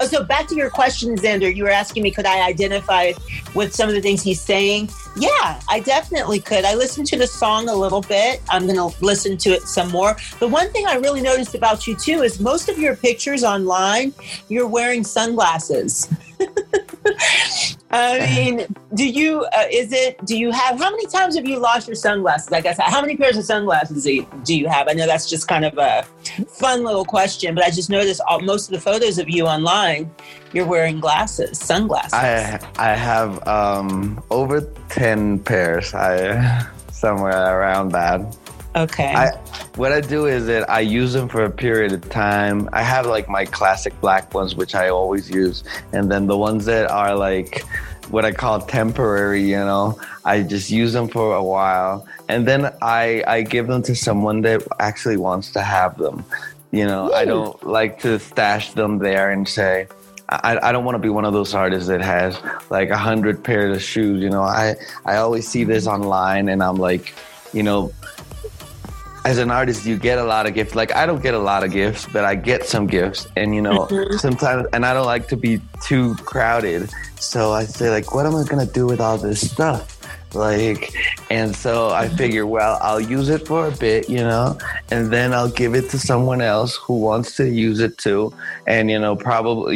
So back to your question, Xander, you were asking me, could I identify with some of the things he's saying? Yeah, I definitely could. I listened to the song a little bit. I'm going to listen to it some more. The one thing I really noticed about you too is most of your pictures online, you're wearing sunglasses. I mean, how many times have you lost your sunglasses? I guess, how many pairs of sunglasses do you have? I know that's just kind of a fun little question, but I just noticed most of the photos of you online, you're wearing sunglasses. I have over 10 pairs, somewhere around that. Okay. What I do is that I use them for a period of time. I have like my classic black ones, which I always use. And then the ones that are like what I call temporary, you know. I just use them for a while, and then I give them to someone that actually wants to have them. You know, I don't like to stash them there and say, I don't want to be one of those artists that has like 100 pairs of shoes. You know, I always see this online and I'm like, you know, as an artist, you get a lot of gifts. Like, I don't get a lot of gifts, but I get some gifts. And, you know, sometimes, and I don't like to be too crowded. So I say, like, what am I going to do with all this stuff? Like, and so I figure, well, I'll use it for a bit, you know, and then I'll give it to someone else who wants to use it too. And, you know, probably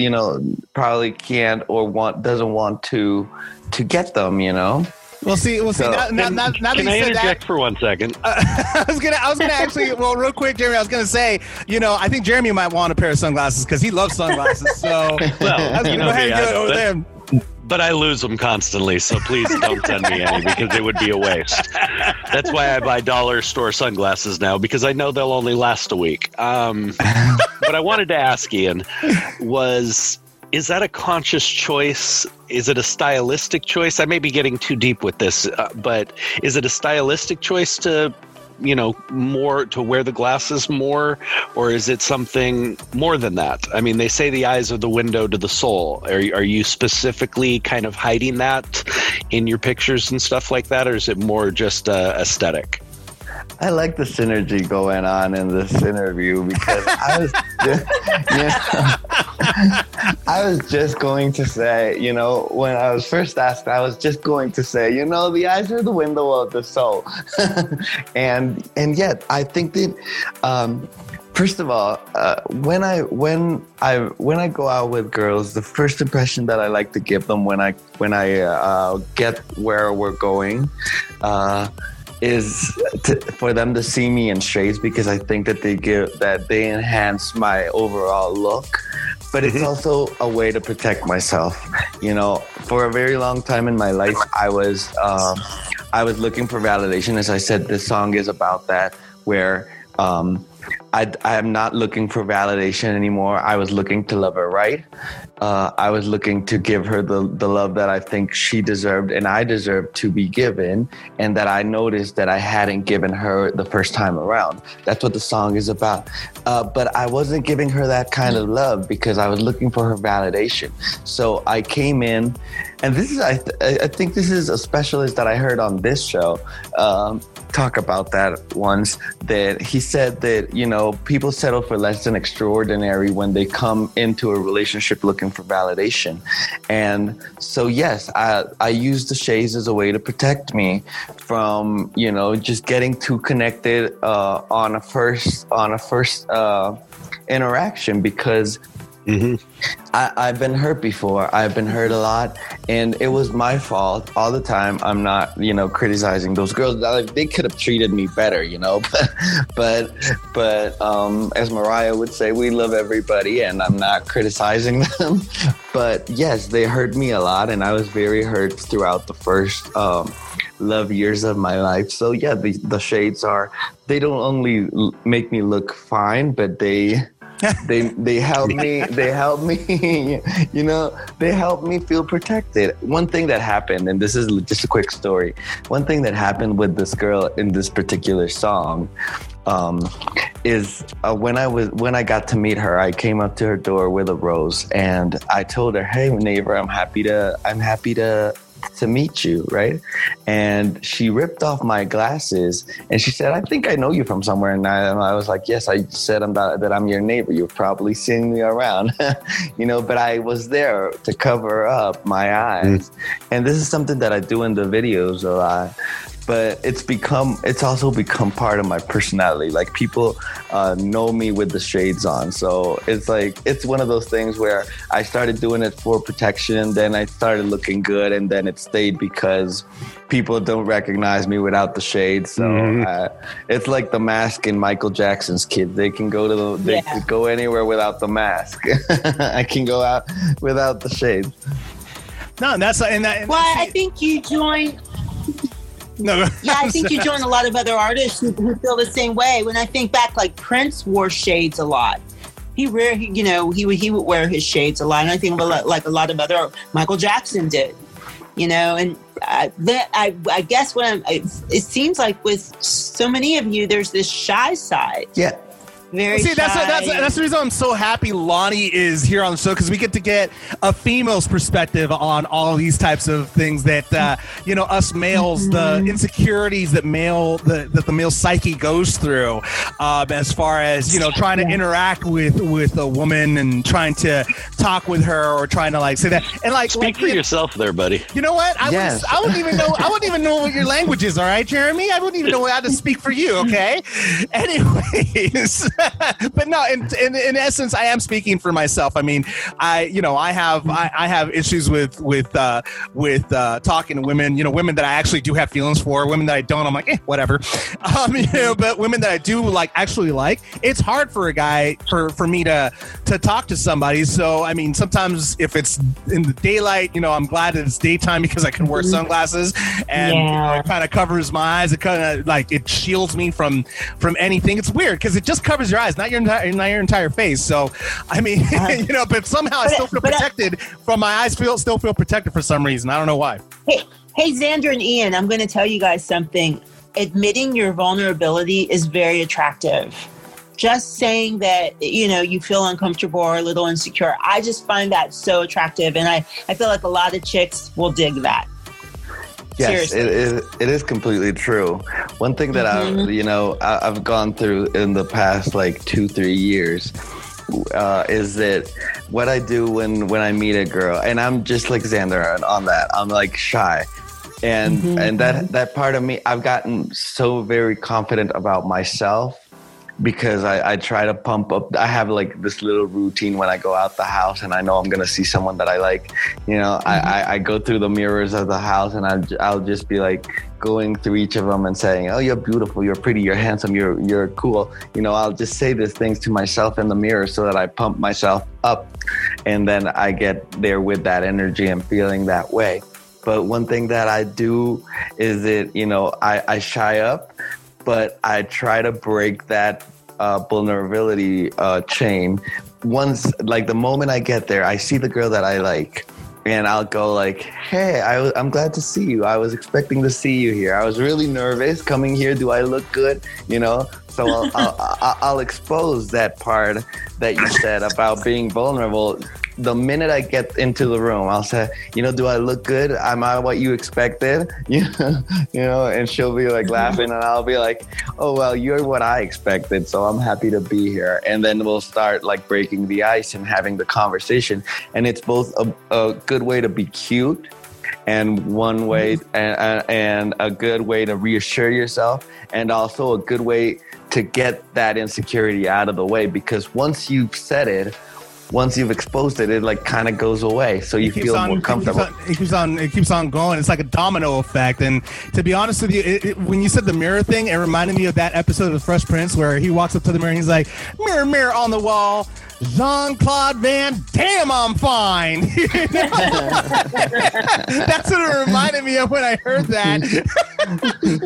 can't or doesn't want to get them, you know. Well, see. Now that you said that, can I interject for one second? I was gonna actually. Well, real quick, Jeremy. I was gonna say, you know, I think Jeremy might want a pair of sunglasses because he loves sunglasses. So, well, you know, go ahead and do it over there. But I lose them constantly, so please don't send me any because it would be a waste. That's why I buy dollar store sunglasses now, because I know they'll only last a week. But I wanted to ask Ian, is that a conscious choice? Is it a stylistic choice? I may be getting too deep with this, but is it a stylistic choice to, you know, more to wear the glasses more, or is it something more than that? I mean, they say the eyes are the window to the soul. Are you specifically kind of hiding that in your pictures and stuff like that, or is it more just aesthetic? I like the synergy going on in this interview because I was just going to say, you know, the eyes are the window of the soul. and yet I think that, first of all, when I go out with girls, the first impression that I like to give them when I get where we're going, is for them to see me in shades, because I think that they enhance my overall look, but it's also a way to protect myself. You know, for a very long time in my life, I was looking for validation. As I said, this song is about that, where I am not looking for validation anymore. I was looking to love her right. I was looking to give her the love that I think she deserved and I deserved to be given, and that I noticed that I hadn't given her the first time around. That's what the song is about. But I wasn't giving her that kind of love because I was looking for her validation. So I came in, and this is I think this is a specialist that I heard on this show talk about that once, that he said that, you know, people settle for less than extraordinary when they come into a relationship looking for validation. And so, yes, I use the shades as a way to protect me from, you know, just getting too connected on a first interaction, because I've been hurt before. I've been hurt a lot, and it was my fault all the time. I'm not, you know, criticizing those girls. Like, they could have treated me better, you know. But as Mariah would say, we love everybody, and I'm not criticizing them. But yes, they hurt me a lot, and I was very hurt throughout the first love years of my life. So yeah, the shades are. They don't only make me look fine, but they help me, you know, they help me feel protected. One thing that happened, and this is just a quick story. One thing that happened with this girl in this particular song is when I got to meet her, I came up to her door with a rose, and I told her, "Hey, neighbor, I'm happy to meet you," right? And she ripped off my glasses and she said, "I think I know you from somewhere." And I was like, "Yes, I said that I'm your neighbor. You're probably seeing me around." You know, but I was there to cover up my eyes. And this is something that I do in the videos a lot, but it's also become part of my personality. Like, people know me with the shades on. So it's like, it's one of those things where I started doing it for protection, then I started looking good, and then it stayed because people don't recognize me without the shades. So it's like the mask in Michael Jackson's Kid. They can go anywhere without the mask. I can go out without the shades. No, that's and that. Well, I think you joined. No. Yeah, I think you join a lot of other artists who feel the same way. When I think back, like, Prince wore shades a lot. He would wear his shades a lot. And I think like a lot of other Michael Jackson did. you know, and I guess what it seems like with so many of you, there's this shy side. Yeah. Very shy. That's the reason I'm so happy Lonni is here on the show, because we get to get a female's perspective on all these types of things that you know, us males, the insecurities that the male psyche goes through, as far as, you know, trying to interact with a woman and trying to talk with her or trying to like say that and like speak for yourself there, buddy. You know what? I wouldn't even know what your language is. All right, Jeremy, I wouldn't even know how to speak for you. Okay, anyways. But no, in essence, I am speaking for myself. I mean, I have issues with talking to women. You know, women that I actually do have feelings for, women that I don't. I'm like, whatever. You know, but women that I do like. It's hard for a guy for me to talk to somebody. So I mean, sometimes if it's in the daylight, you know, I'm glad that it's daytime because I can wear sunglasses and you know, it kind of covers my eyes. It kind of like it shields me from anything. It's weird because it just covers your eyes, not your entire face. So, I mean, you know, but somehow I still feel protected from my eyes. Still feel protected for some reason. I don't know why. Hey, Xander and Ian, I'm going to tell you guys something. Admitting your vulnerability is very attractive. Just saying that, you know, you feel uncomfortable or a little insecure, I just find that so attractive, and I feel like a lot of chicks will dig that. Yes, it is completely true. One thing that I've gone through in the past like 2-3 years is that what I do when I meet a girl, and I'm just like Xander on that, I'm like shy. And that part of me, I've gotten so very confident about myself because I try to pump up. I have like this little routine when I go out the house and I know I'm going to see someone that I like, you know, I go through the mirrors of the house and I'll just be like going through each of them and saying, oh, you're beautiful, you're pretty, you're handsome, you're cool. You know, I'll just say these things to myself in the mirror so that I pump myself up and then I get there with that energy and feeling that way. But one thing that I do is that, you know, I shy up, but I try to break that vulnerability chain. Once, like the moment I get there, I see the girl that I like and I'll go like, hey, I'm glad to see you. I was expecting to see you here. I was really nervous coming here. Do I look good? You know, so I'll expose that part that you said about being vulnerable. The minute I get into the room, I'll say, you know, do I look good? Am I what you expected? You know, and she'll be like laughing and I'll be like, oh, well, you're what I expected. So I'm happy to be here. And then we'll start like breaking the ice and having the conversation. And it's both a good way to be cute and one way and a good way to reassure yourself and also a good way to get that insecurity out of the way, because once you've said it, once you've exposed it, it like kind of goes away. So you feel more comfortable. It keeps on going. It's like a domino effect. And to be honest with you, when you said the mirror thing, it reminded me of that episode of Fresh Prince where he walks up to the mirror and he's like, mirror, mirror on the wall, Jean-Claude Van Damme, I'm fine. You know? That's what it reminded me of when I heard that.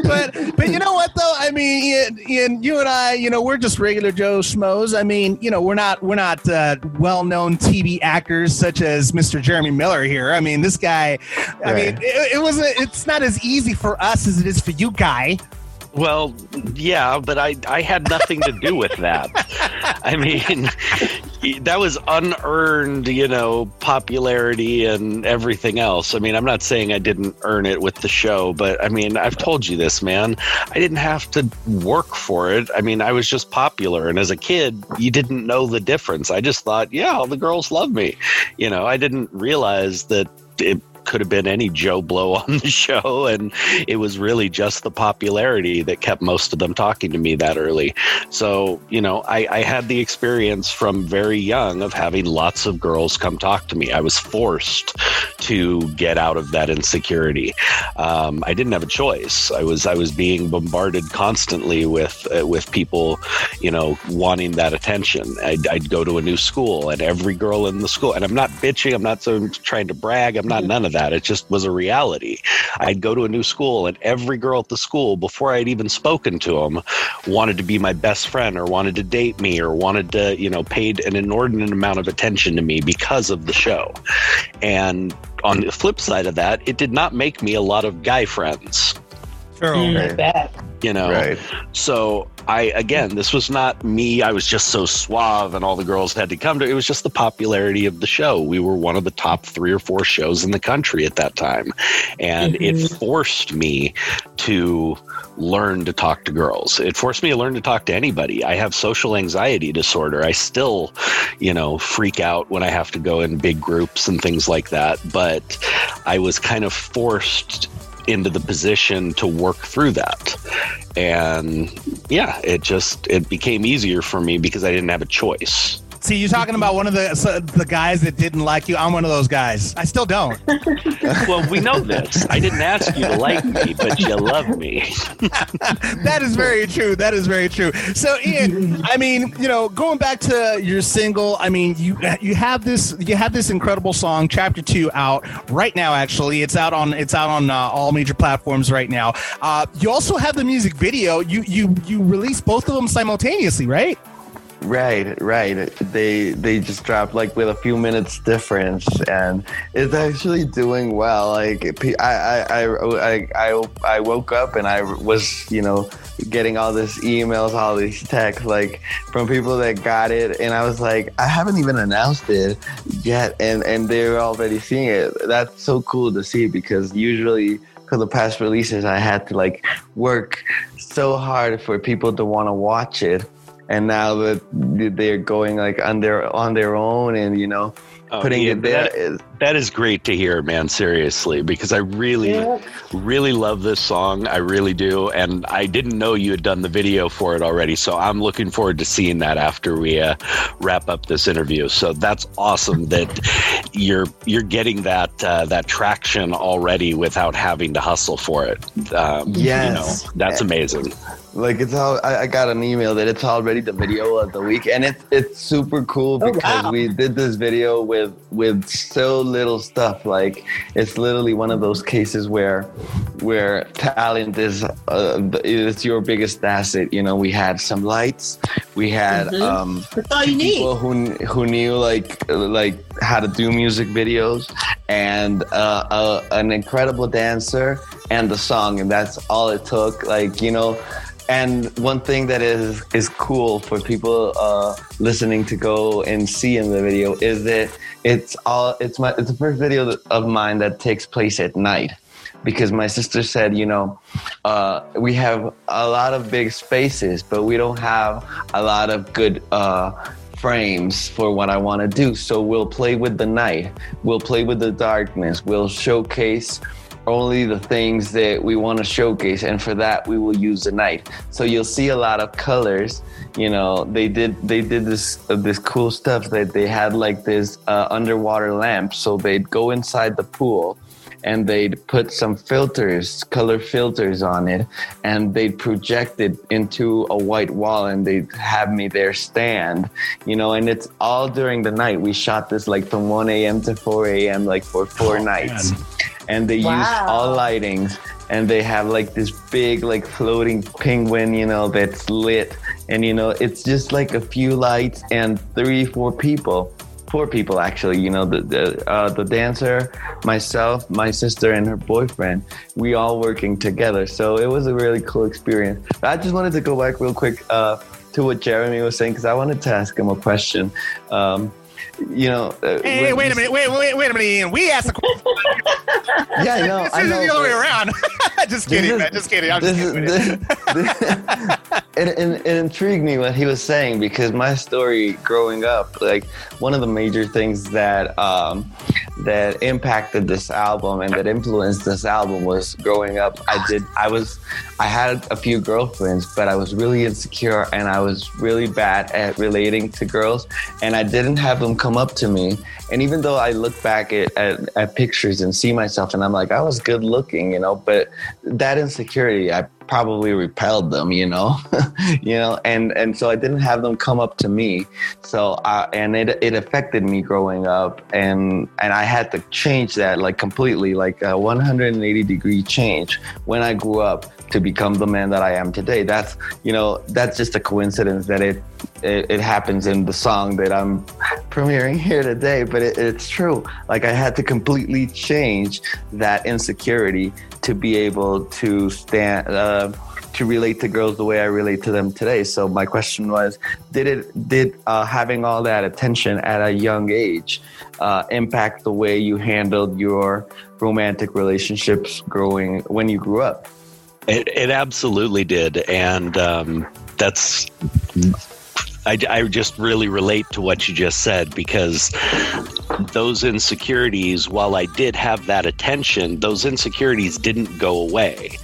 but you know what, though? I mean, Ian, you and I, you know, we're just regular Joe Schmoes. I mean, you know, we're not well-known TV actors such as Mr. Jeremy Miller here. I mean, this guy, I mean, it's not as easy for us as it is for you, Guy. Well, yeah, but I had nothing to do with that. I mean, that was unearned, you know, popularity and everything else. I mean, I'm not saying I didn't earn it with the show, but I mean, I've told you this, man. I didn't have to work for it. I mean, I was just popular. And as a kid, you didn't know the difference. I just thought, yeah, all the girls love me. You know, I didn't realize that it could have been any Joe Blow on the show, and it was really just the popularity that kept most of them talking to me that early. So, you know, I had the experience from very young of having lots of girls come talk to me. I was forced to get out of that insecurity. I didn't have a choice. I was being bombarded constantly with people, you know, wanting that attention. I'd go to a new school and every girl in the school, and I'm not bitching, I'm not trying to brag, I'm not none of that. It just was a reality. I'd go to a new school, and every girl at the school, before I'd even spoken to them, wanted to be my best friend or wanted to date me or wanted to, you know, paid an inordinate amount of attention to me because of the show. And on the flip side of that, it did not make me a lot of guy friends. Sure. You know, right. So again, this was not me. I was just so suave and all the girls had to come to it. It was just the popularity of the show. We were one of the top 3 or 4 shows in the country at that time. And it forced me to learn to talk to girls. It forced me to learn to talk to anybody. I have social anxiety disorder. I still, you know, freak out when I have to go in big groups and things like that. But I was kind of forced into the position to work through that. And yeah, it became easier for me because I didn't have a choice. See, you're talking about one of the guys that didn't like you. I'm one of those guys. I still don't. Well, we know this. I didn't ask you to like me, but you love me. That is very true. That is very true. So, Ian, I mean, you know, going back to your single, I mean, you have this incredible song, Chapter Two, out right now. Actually, it's out on all major platforms right now. You also have the music video. You release both of them simultaneously, right? Right. They just dropped like with a few minutes difference, and it's actually doing well. Like I woke up and I was, you know, getting all these emails, all these texts, like from people that got it, and I was like, I haven't even announced it yet, and they're already seeing it. That's so cool to see, because usually for the past releases I had to like work so hard for people to want to watch it. And now that they're going like on their own, and you know, putting it there, that is great to hear, man. Seriously, because I really love this song. I really do, and I didn't know you had done the video for it already. So I'm looking forward to seeing that after we wrap up this interview. So that's awesome that you're getting that traction already without having to hustle for it. Yes, you know, that's amazing. Like it's all. I got an email that it's already the video of the week, and it's super cool because we did this video with so little stuff. Like it's literally one of those cases where talent is your biggest asset. You know, we had some lights, we had that's all you people need. who knew like how to do music videos, and an incredible dancer and the song, and that's all it took. Like you know. And one thing that is cool for people listening to go and see in the video is that it's the first video of mine that takes place at night, because my sister said, you know, we have a lot of big spaces, but we don't have a lot of good frames for what I want to do. So we'll play with the night. We'll play with the darkness. We'll showcase only the things that we want to showcase, and for that we will use the night. So you'll see a lot of colors. You know, they did this cool stuff that they had, like this underwater lamp. So they'd go inside the pool and they'd put some filters, color filters on it, and they'd project it into a white wall, and they'd have me there stand, you know, and it's all during the night. We shot this like from 1 a.m. to 4 a.m. like for 4 nights. Man. And they use all lightings, and they have like this big like floating penguin, you know, that's lit, and you know, it's just like a few lights and 3-4 people. 4 people actually, you know, the dancer, myself, my sister, and her boyfriend. We all working together, so it was a really cool experience. But I just wanted to go back real quick to what Jeremy was saying, because I wanted to ask him a question. You know, hey, wait a minute, Ian. We asked the question. Yeah, no, I know. This isn't the other way around. Just kidding, man. I'm just kidding. It intrigued me what he was saying, because my story growing up, like one of the major things that impacted this album and that influenced this album was growing up. I had a few girlfriends, but I was really insecure and I was really bad at relating to girls, and I didn't have them come up to me. And even though I look back at pictures and see myself, and I'm like, I was good looking, you know, but that insecurity, I probably repelled them, you know, and so I didn't have them come up to me. So it affected me growing up, and I had to change that, like, completely, like a 180-degree change when I grew up to become the man that I am today. That's, you know, that's just a coincidence that it happens in the song that I'm premiering here today, but it's true. Like, I had to completely change that insecurity to be able to stand, to relate to girls the way I relate to them today. So my question was, did having all that attention at a young age impact the way you handled your romantic relationships when you grew up? It absolutely did, and that's. I just really relate to what you just said, because those insecurities, while I did have that attention, those insecurities didn't go away,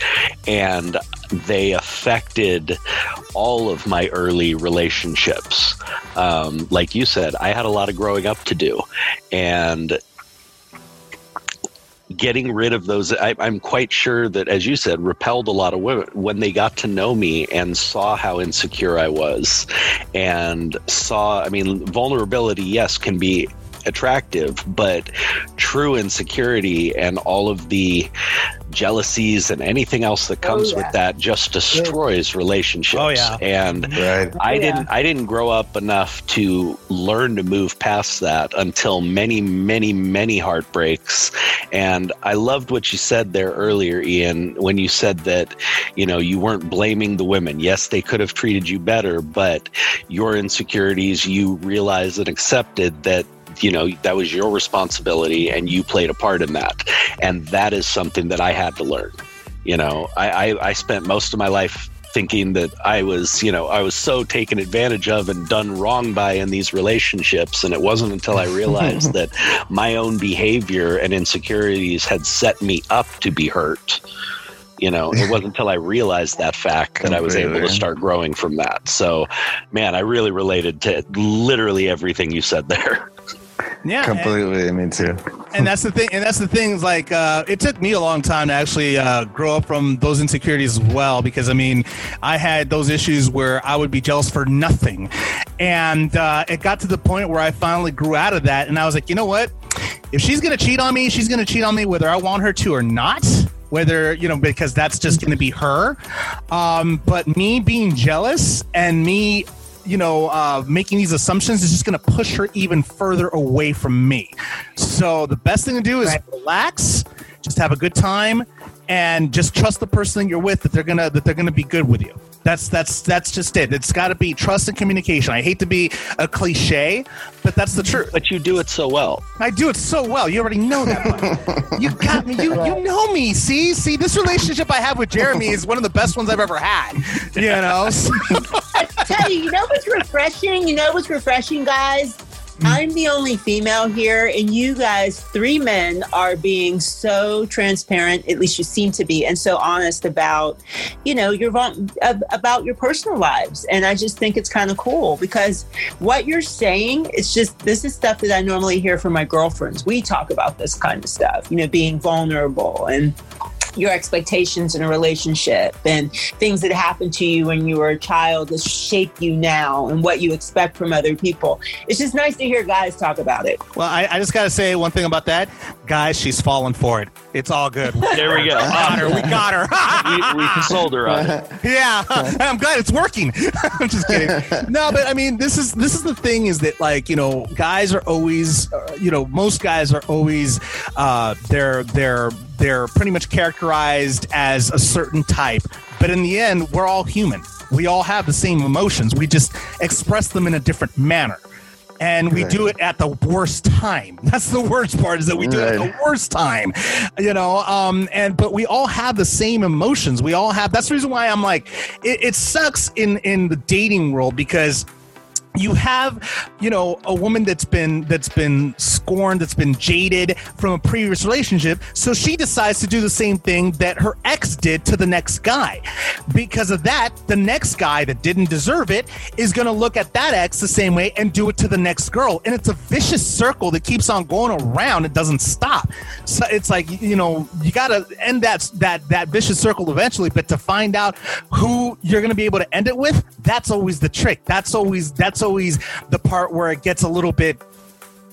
and they affected all of my early relationships. Like you said, I had a lot of growing up to do, and getting rid of those, I'm quite sure that, as you said, repelled a lot of women when they got to know me and saw how insecure I was, and saw, I mean, vulnerability, yes, can be attractive, but true insecurity and all of the jealousies and anything else that comes with that just destroys relationships. Oh, yeah. And right. I didn't grow up enough to learn to move past that until many, many, many heartbreaks. And I loved what you said there earlier, Ian, when you said that, you know, you weren't blaming the women. Yes, they could have treated you better, but your insecurities, you realized and accepted that, you know, that was your responsibility and you played a part in that. And that is something that I had to learn. You know, I spent most of my life thinking that I was so taken advantage of and done wrong by in these relationships. And it wasn't until I realized that my own behavior and insecurities had set me up to be hurt. You know, it wasn't until I realized that fact that I was able to start growing from that. So, man, I really related to literally everything you said there. Yeah, completely. Me too. And that's the thing. And that's the thing. Is like, it took me a long time to actually grow up from those insecurities as well. Because I mean, I had those issues where I would be jealous for nothing, and it got to the point where I finally grew out of that. And I was like, you know what? If she's gonna cheat on me, she's gonna cheat on me, whether I want her to or not. Whether, you know, because that's just gonna be her. But me being jealous and me, you know, making these assumptions is just going to push her even further away from me. So the best thing to do is relax, just have a good time, and just trust the person you're with that they're gonna be good with you. That's just it. It's got to be trust and communication. I hate to be a cliche, but that's the truth. But you do it so well. I do it so well. You already know that. You got me. You know me. See, this relationship I have with Jeremy is one of the best ones I've ever had. You know. I tell you know what's refreshing. You know what's refreshing, guys. I'm the only female here, and you guys, three men, are being so transparent, at least you seem to be, and so honest about, you know, about your personal lives. And I just think it's kind of cool, because what you're saying, it's just, this is stuff that I normally hear from my girlfriends. We talk about this kind of stuff, you know, being vulnerable and your expectations in a relationship and things that happened to you when you were a child that shape you now and what you expect from other people. It's just nice to hear guys talk about it. Well, I just got to say one thing about that. Guys, she's fallen for it. It's all good. There we go. We got her. we sold her on it. Yeah. I'm glad it's working. I'm just kidding. No, but I mean, this is the thing, is that, like, you know, guys are always, you know, most guys are always, they're pretty much characterized as a certain type. But in the end, we're all human. We all have the same emotions. We just express them in a different manner. And we do it at the worst time. That's the worst part, is that we do it at the worst time, you know. But we all have the same emotions. We all have. That's the reason why I'm like, it sucks in the dating world, because You have, you know, a woman that's been scorned, that's been jaded from a previous relationship. So she decides to do the same thing that her ex did to the next guy. Because of that, the next guy that didn't deserve it is going to look at that ex the same way and do it to the next girl. And it's a vicious circle that keeps on going around. It doesn't stop. So it's like, you know, you got to end that vicious circle eventually. But to find out who you're going to be able to end it with, that's always the trick. That's always the part where it gets a little bit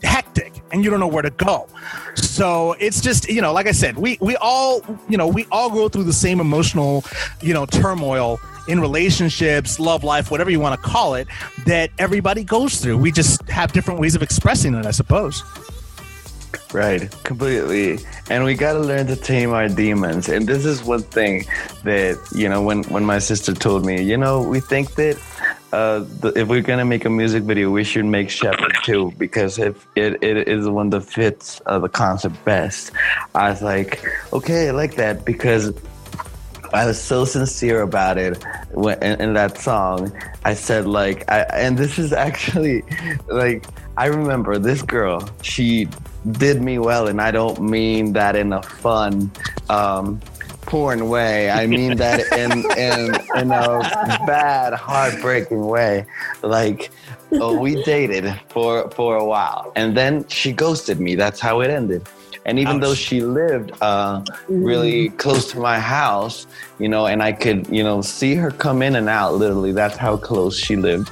hectic and you don't know where to go. So it's just, you know, like I said, we all go through the same emotional, you know, turmoil in relationships, love life, whatever you want to call it, that everybody goes through. We just have different ways of expressing it, I suppose. Right, completely. And we got to learn to tame our demons. And this is one thing that, you know, when my sister told me, you know, we think that if we're going to make a music video, we should make Chapter 2 because if it is the one that fits the concept best. I was like, okay, I like that because I was so sincere about it in that song. I said like, and this is actually like, I remember this girl, she did me well. And I don't mean that in a fun, porn way. I mean that in a bad, heartbreaking way. Like, oh, we dated for a while. And then she ghosted me. That's how it ended. And even though she lived really close to my house, you know, and I could, you know, see her come in and out, literally. That's how close she lived.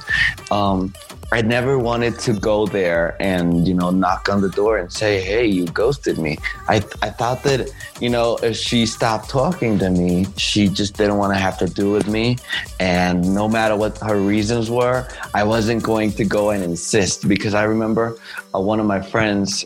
I never wanted to go there and, you know, knock on the door and say, hey, you ghosted me. I thought that, you know, if she stopped talking to me, she just didn't want to have to do with me. And no matter what her reasons were, I wasn't going to go and insist because I remember one of my friends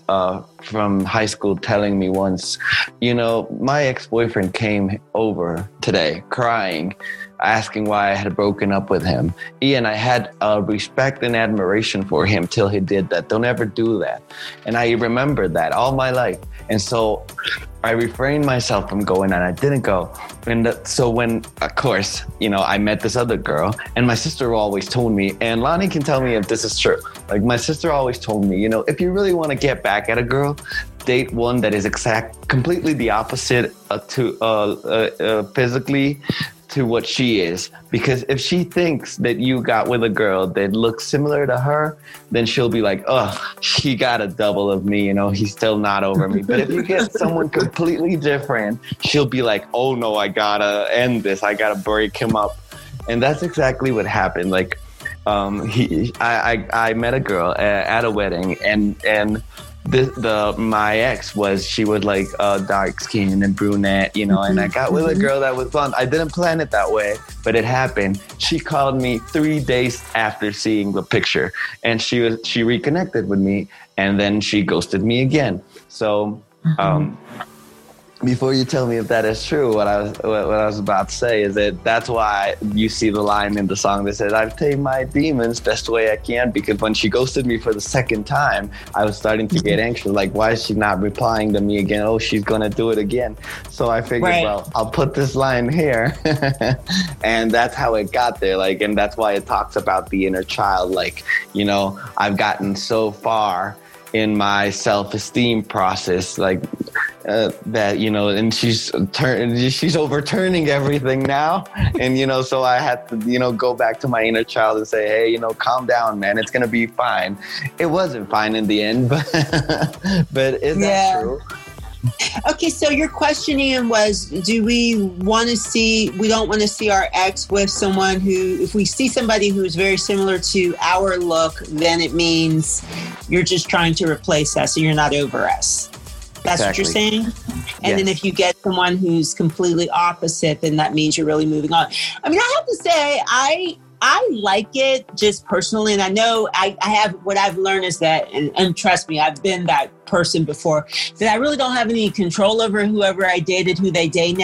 from high school telling me once, you know, my ex-boyfriend came over today crying, asking why I had broken up with him. Ian, I had respect and admiration for him till he did that. Don't ever do that. And I remembered that all my life. And so I refrained myself from going and I didn't go. And so when, of course, you know, I met this other girl and my sister always told me, and Lonni can tell me if this is true. Like my sister always told me, you know, if you really want to get back at a girl, date one that is completely the opposite physically to what she is, because if she thinks that you got with a girl that looks similar to her, then she'll be like, oh, he got a double of me, you know, he's still not over me. But if you get someone completely different, she'll be like, oh no, I gotta end this, I gotta break him up. And that's exactly what happened. Like I met a girl at a wedding, and my ex was like dark skin and brunette, you know, and I got with a girl that was blonde. I didn't plan it that way, but it happened. She called me 3 days after seeing the picture, and she reconnected with me, and then she ghosted me again. So before you tell me if that is true, what I was about to say is that that's why you see the line in the song that says, I've tamed my demons best way I can, because when she ghosted me for the second time, I was starting to get anxious. Like, why is she not replying to me again? Oh, she's going to do it again. So I figured, well, I'll put this line here. And that's how it got there. Like, and that's why it talks about the inner child. Like, you know, I've gotten so far in my self-esteem process, like, that, you know, and she's overturning everything now. And, you know, so I had to, you know, go back to my inner child and say, hey, you know, calm down, man, it's gonna be fine. It wasn't fine in the end, but is that true? Okay, so your question, Ian, was, we don't want to see our ex with someone who, if we see somebody who is very similar to our look, then it means you're just trying to replace us and you're not over us. That's exactly what you're saying? And yes. Then if you get someone who's completely opposite, then that means you're really moving on. I mean, I have to say, I like it just personally. And I know I have, what I've learned is that, and trust me, I've been that person before, that I really don't have any control over whoever I dated, who they date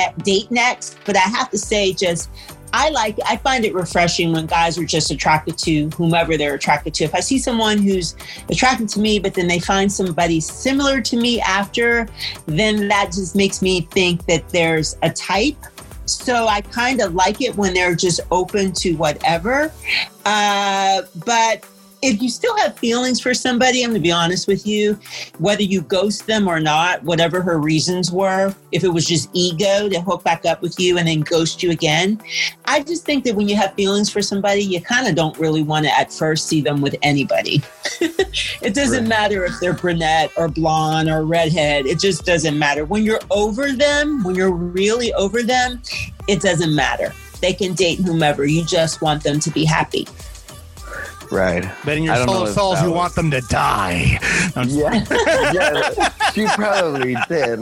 next. But I have to say, just, I find it refreshing when guys are just attracted to whomever they're attracted to. If I see someone who's attracted to me, but then they find somebody similar to me after, then that just makes me think that there's a type. So I kind of like it when they're just open to whatever. But if you still have feelings for somebody, I'm going to be honest with you, whether you ghost them or not, whatever her reasons were, if it was just ego to hook back up with you and then ghost you again, I just think that when you have feelings for somebody, you kind of don't really want to at first see them with anybody. It doesn't matter if they're brunette or blonde or redhead. It just doesn't matter. When you're over them, when you're really over them, it doesn't matter. They can date whomever. You just want them to be happy. Right. But in your soul of souls, you want them to die. Yeah. Yeah. She probably did.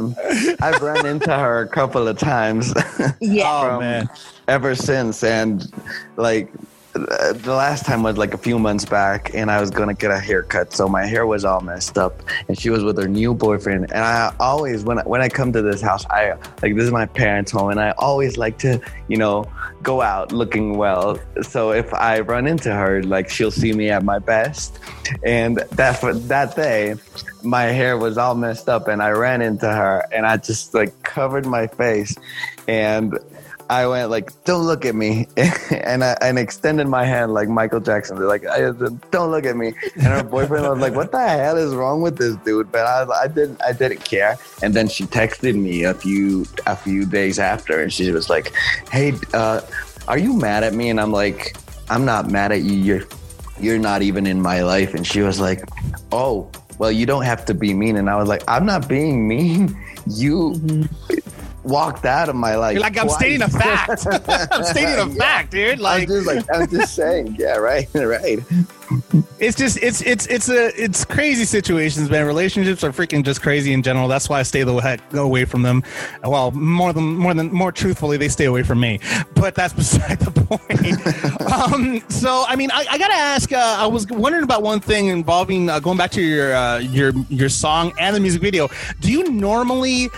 I've run into her a couple of times. Yeah. Oh, man. Ever since. And, like, the last time was, like, a few months back, and I was going to get a haircut. So my hair was all messed up, and she was with her new boyfriend. And I always, when I come to this house, this is my parents' home, and I always like to, you know, go out looking well. So if I run into her, like, she'll see me at my best. And that day, my hair was all messed up, and I ran into her, and I just, like, covered my face, and I went like, "Don't look at me," and I extended my hand like Michael Jackson. They're like, "Don't look at me." And her boyfriend was like, "What the hell is wrong with this dude?" But I didn't care. And then she texted me a few days after, and she was like, "Hey, are you mad at me?" And I'm like, "I'm not mad at you. You're not even in my life." And she was like, "Oh, well, you don't have to be mean." And I was like, "I'm not being mean. You." Walked out of my life. You're like, I'm stating a fact. I'm stating a fact, dude. Like, I'm just saying. Yeah, right. It's crazy situations, man. Relationships are freaking just crazy in general. That's why I stay the heck away from them. Well, more truthfully, they stay away from me. But that's beside the point. So, I mean, I gotta ask. I was wondering about one thing involving going back to your song and the music video. Do you normally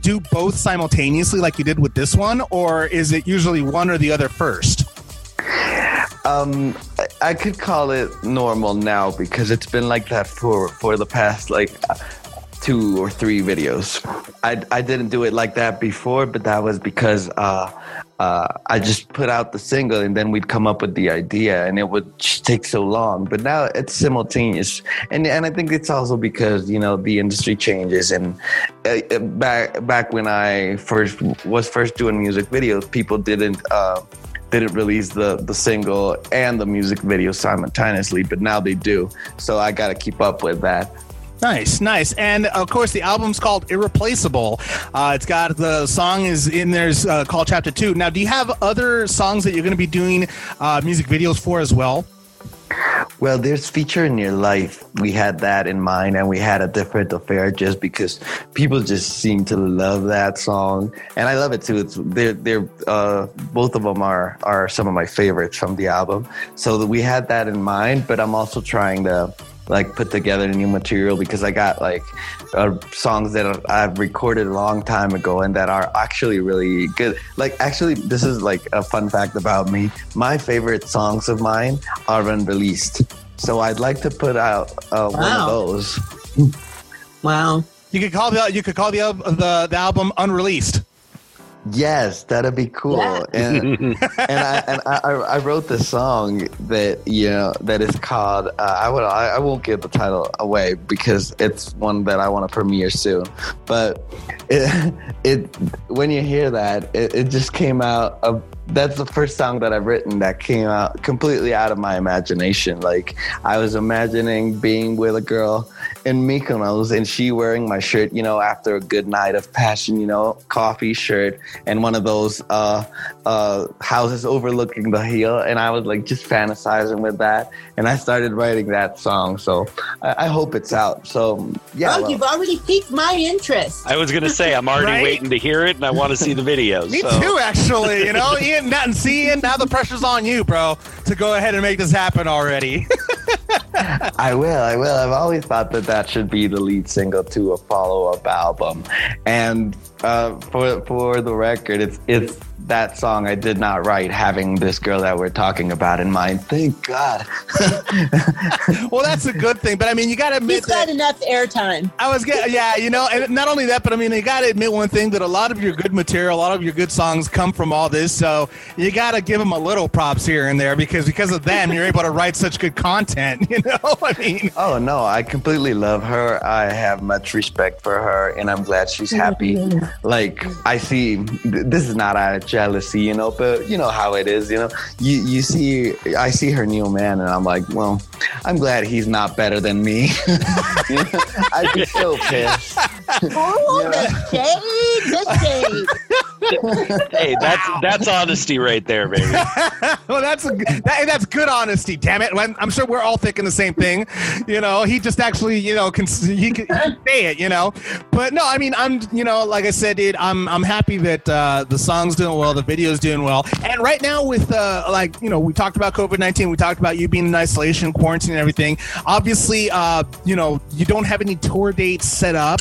do both simultaneously like you did with this one, or is it usually one or the other first? I could call it normal now because it's been like that for the past like 2 or 3 videos. I didn't do it like that before, but that was because I just put out the single and then we'd come up with the idea and it would just take so long. But now it's simultaneous. And I think it's also because, you know, the industry changes. And back when I was first doing music videos, people didn't release the single and the music video simultaneously. But now they do. So I got to keep up with that. Nice. And, of course, the album's called Irreplaceable. It's got the song is in there called Chapter Two. Now, do you have other songs that you're going to be doing music videos for as well? Well, there's Feature in Your Life. We had that in mind, and we had A Different Affair just because people just seem to love that song. And I love it, too. Both of them are some of my favorites from the album. So we had that in mind, but I'm also trying to like put together new material because I got like songs that I've recorded a long time ago and that are actually really good. Like actually, this is like a fun fact about me. My favorite songs of mine are unreleased. So I'd like to put out one of those. Wow. You could call the album Unreleased. Yes, that'd be cool. Yeah. And I wrote this song that, you know, that is called I won't give the title away because it's one that I want to premiere soon. But it when you hear that, it just came out of. That's the first song that I've written that came out completely out of my imagination. Like I was imagining being with a girl in Mykonos and she wearing my shirt, you know, after a good night of passion, you know, coffee shirt and one of those houses overlooking the hill. And I was like just fantasizing with that. And I started writing that song. So I hope it's out. So yeah. Oh, well, you've already piqued my interest. I was going to say, I'm already waiting to hear it and I want to see the video. Me too, actually, you know, Ian. And see, Ian, now the pressure's on you, bro, to go ahead and make this happen already. I will. I've always thought that should be the lead single to a follow-up album. And for the record, it's that song I did not write having this girl that we're talking about in mind. Thank God. Well, that's a good thing. But I mean, you got to admit that enough airtime. And not only that, but I mean, you got to admit one thing, that a lot of your good material, a lot of your good songs come from all this. So you got to give them a little props here and there because of them, you're able to write such good content. You know, I mean. Oh, no, I completely love her. I have much respect for her, and I'm glad she's happy. Like, I see, this is not out of jealousy, you know, but you know how it is, you know. You see, I see her new man, and I'm like, well, I'm glad he's not better than me. I'd be so pissed. Oh, you know? The shade. Hey, that's honesty right there, baby. Well, that's good honesty. Damn it! I'm sure we're all thinking the same thing. You know, he just actually, you know, he can say it. You know, but no, I mean, I'm, you know, like I said, dude, I'm happy that the song's doing well, the video's doing well, and right now with like, you know, we talked about COVID-19, we talked about you being in isolation, quarantine, and everything. Obviously, you know, you don't have any tour dates set up.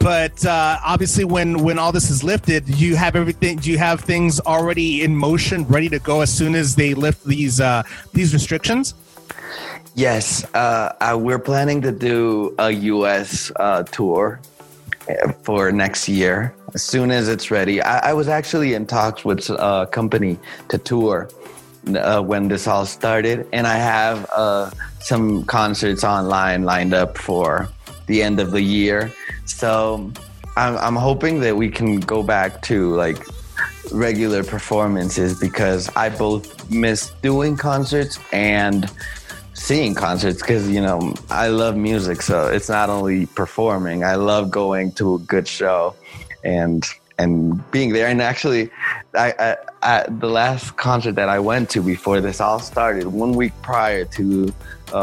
But obviously, when all this is lifted, you have everything. Do you have things already in motion, ready to go as soon as they lift these restrictions? Yes, we're planning to do a U.S. tour for next year as soon as it's ready. I was actually in talks with a company to tour when this all started, and I have some concerts online lined up for the end of the year. So I'm hoping that we can go back to like regular performances, because I both miss doing concerts and seeing concerts, because, you know, I love music. So it's not only performing, I love going to a good show and being there. And actually, I the last concert that I went to before this all started, 1 week prior to the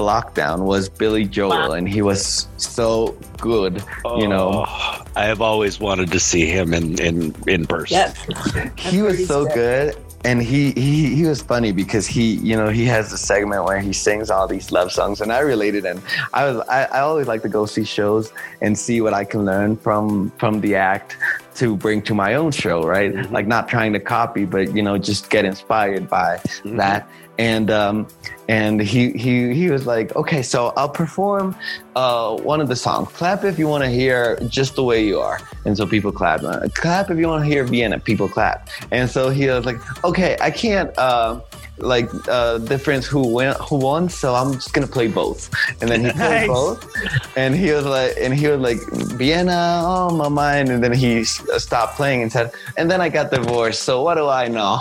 lockdown, was Billy Joel. Wow. And he was so good. You know, I have always wanted to see him in person. Yep. He was so good. And he was funny because he, you know, he has a segment where he sings all these love songs, and I related. And I always like to go see shows and see what I can learn from the act to bring to my own show, right? Mm-hmm. Like, not trying to copy, but, you know, just get inspired by mm-hmm. that. And he was like, okay, so I'll perform one of the songs. Clap if you want to hear Just the Way You Are. And so people clap. Clap if you want to hear Vienna. People clap. And so he was like, okay, I can't difference who won, so I'm just gonna play both. And then he played both, and he was like Vienna, oh my mind. And then he stopped playing and said, and then I got divorced, so what do I know?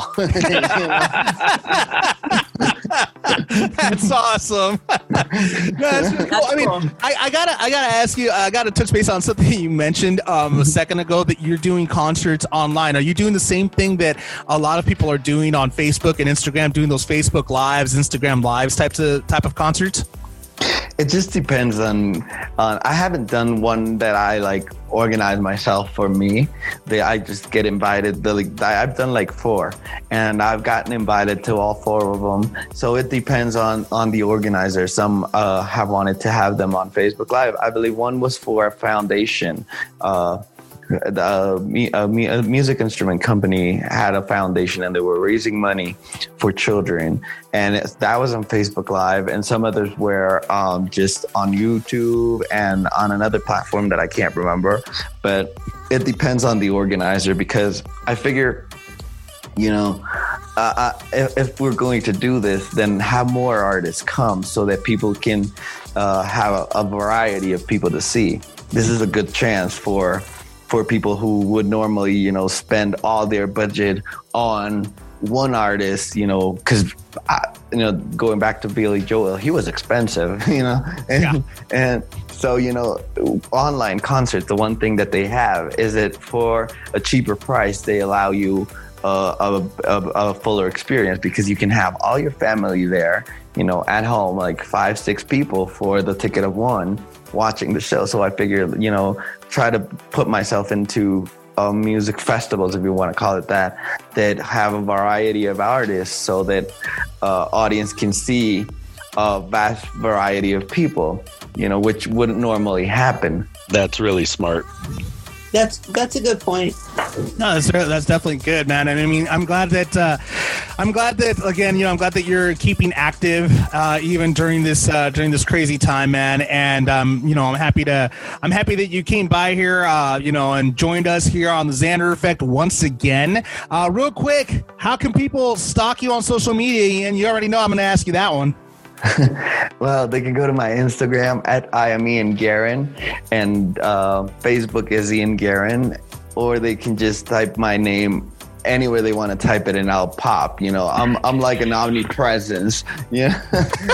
That's awesome. That's really cool. That's cool. I mean, I gotta ask you. I gotta touch base on something you mentioned a second ago, that you're doing concerts online. Are you doing the same thing that a lot of people are doing on Facebook and Instagram, doing those Facebook Lives, Instagram Lives type of concerts? It just depends on I haven't done one that I like organize myself for me. I just get invited. I've done like four, and I've gotten invited to all four of them. So it depends on the organizer. Some have wanted to have them on Facebook Live. I believe one was for a foundation. A music instrument company had a foundation, and they were raising money for children, and that was on Facebook Live. And some others were just on YouTube and on another platform that I can't remember. But it depends on the organizer, because I figure, you know, if we're going to do this, then have more artists come so that people can have a variety of people to see. This is a good chance for people who would normally, you know, spend all their budget on one artist, you know, because, you know, going back to Billy Joel, he was expensive, you know, and so, you know, online concerts, the one thing that they have is that for a cheaper price, they allow you a fuller experience, because you can have all your family there, you know, at home, like 5-6 people for the ticket of one, watching the show. So I figure, you know, try to put myself into music festivals, if you want to call it that have a variety of artists, so that audience can see a vast variety of people, you know, which wouldn't normally happen. That's really smart. That's a good point. No, that's definitely good, man. And I mean, I'm glad that again, you know, I'm glad that you're keeping active even during this crazy time, man. And you know, I'm happy that you came by here, you know, and joined us here on the Xander Effect once again. Real quick, how can people stalk you on social media? Ian, you already know I'm going to ask you that one. Well, they can go to my Instagram at I am Ian Guerin, and Facebook is Ian Guerin, or they can just type my name anywhere they want to type it and I'll pop. You know, I'm like an omnipresence. Yeah,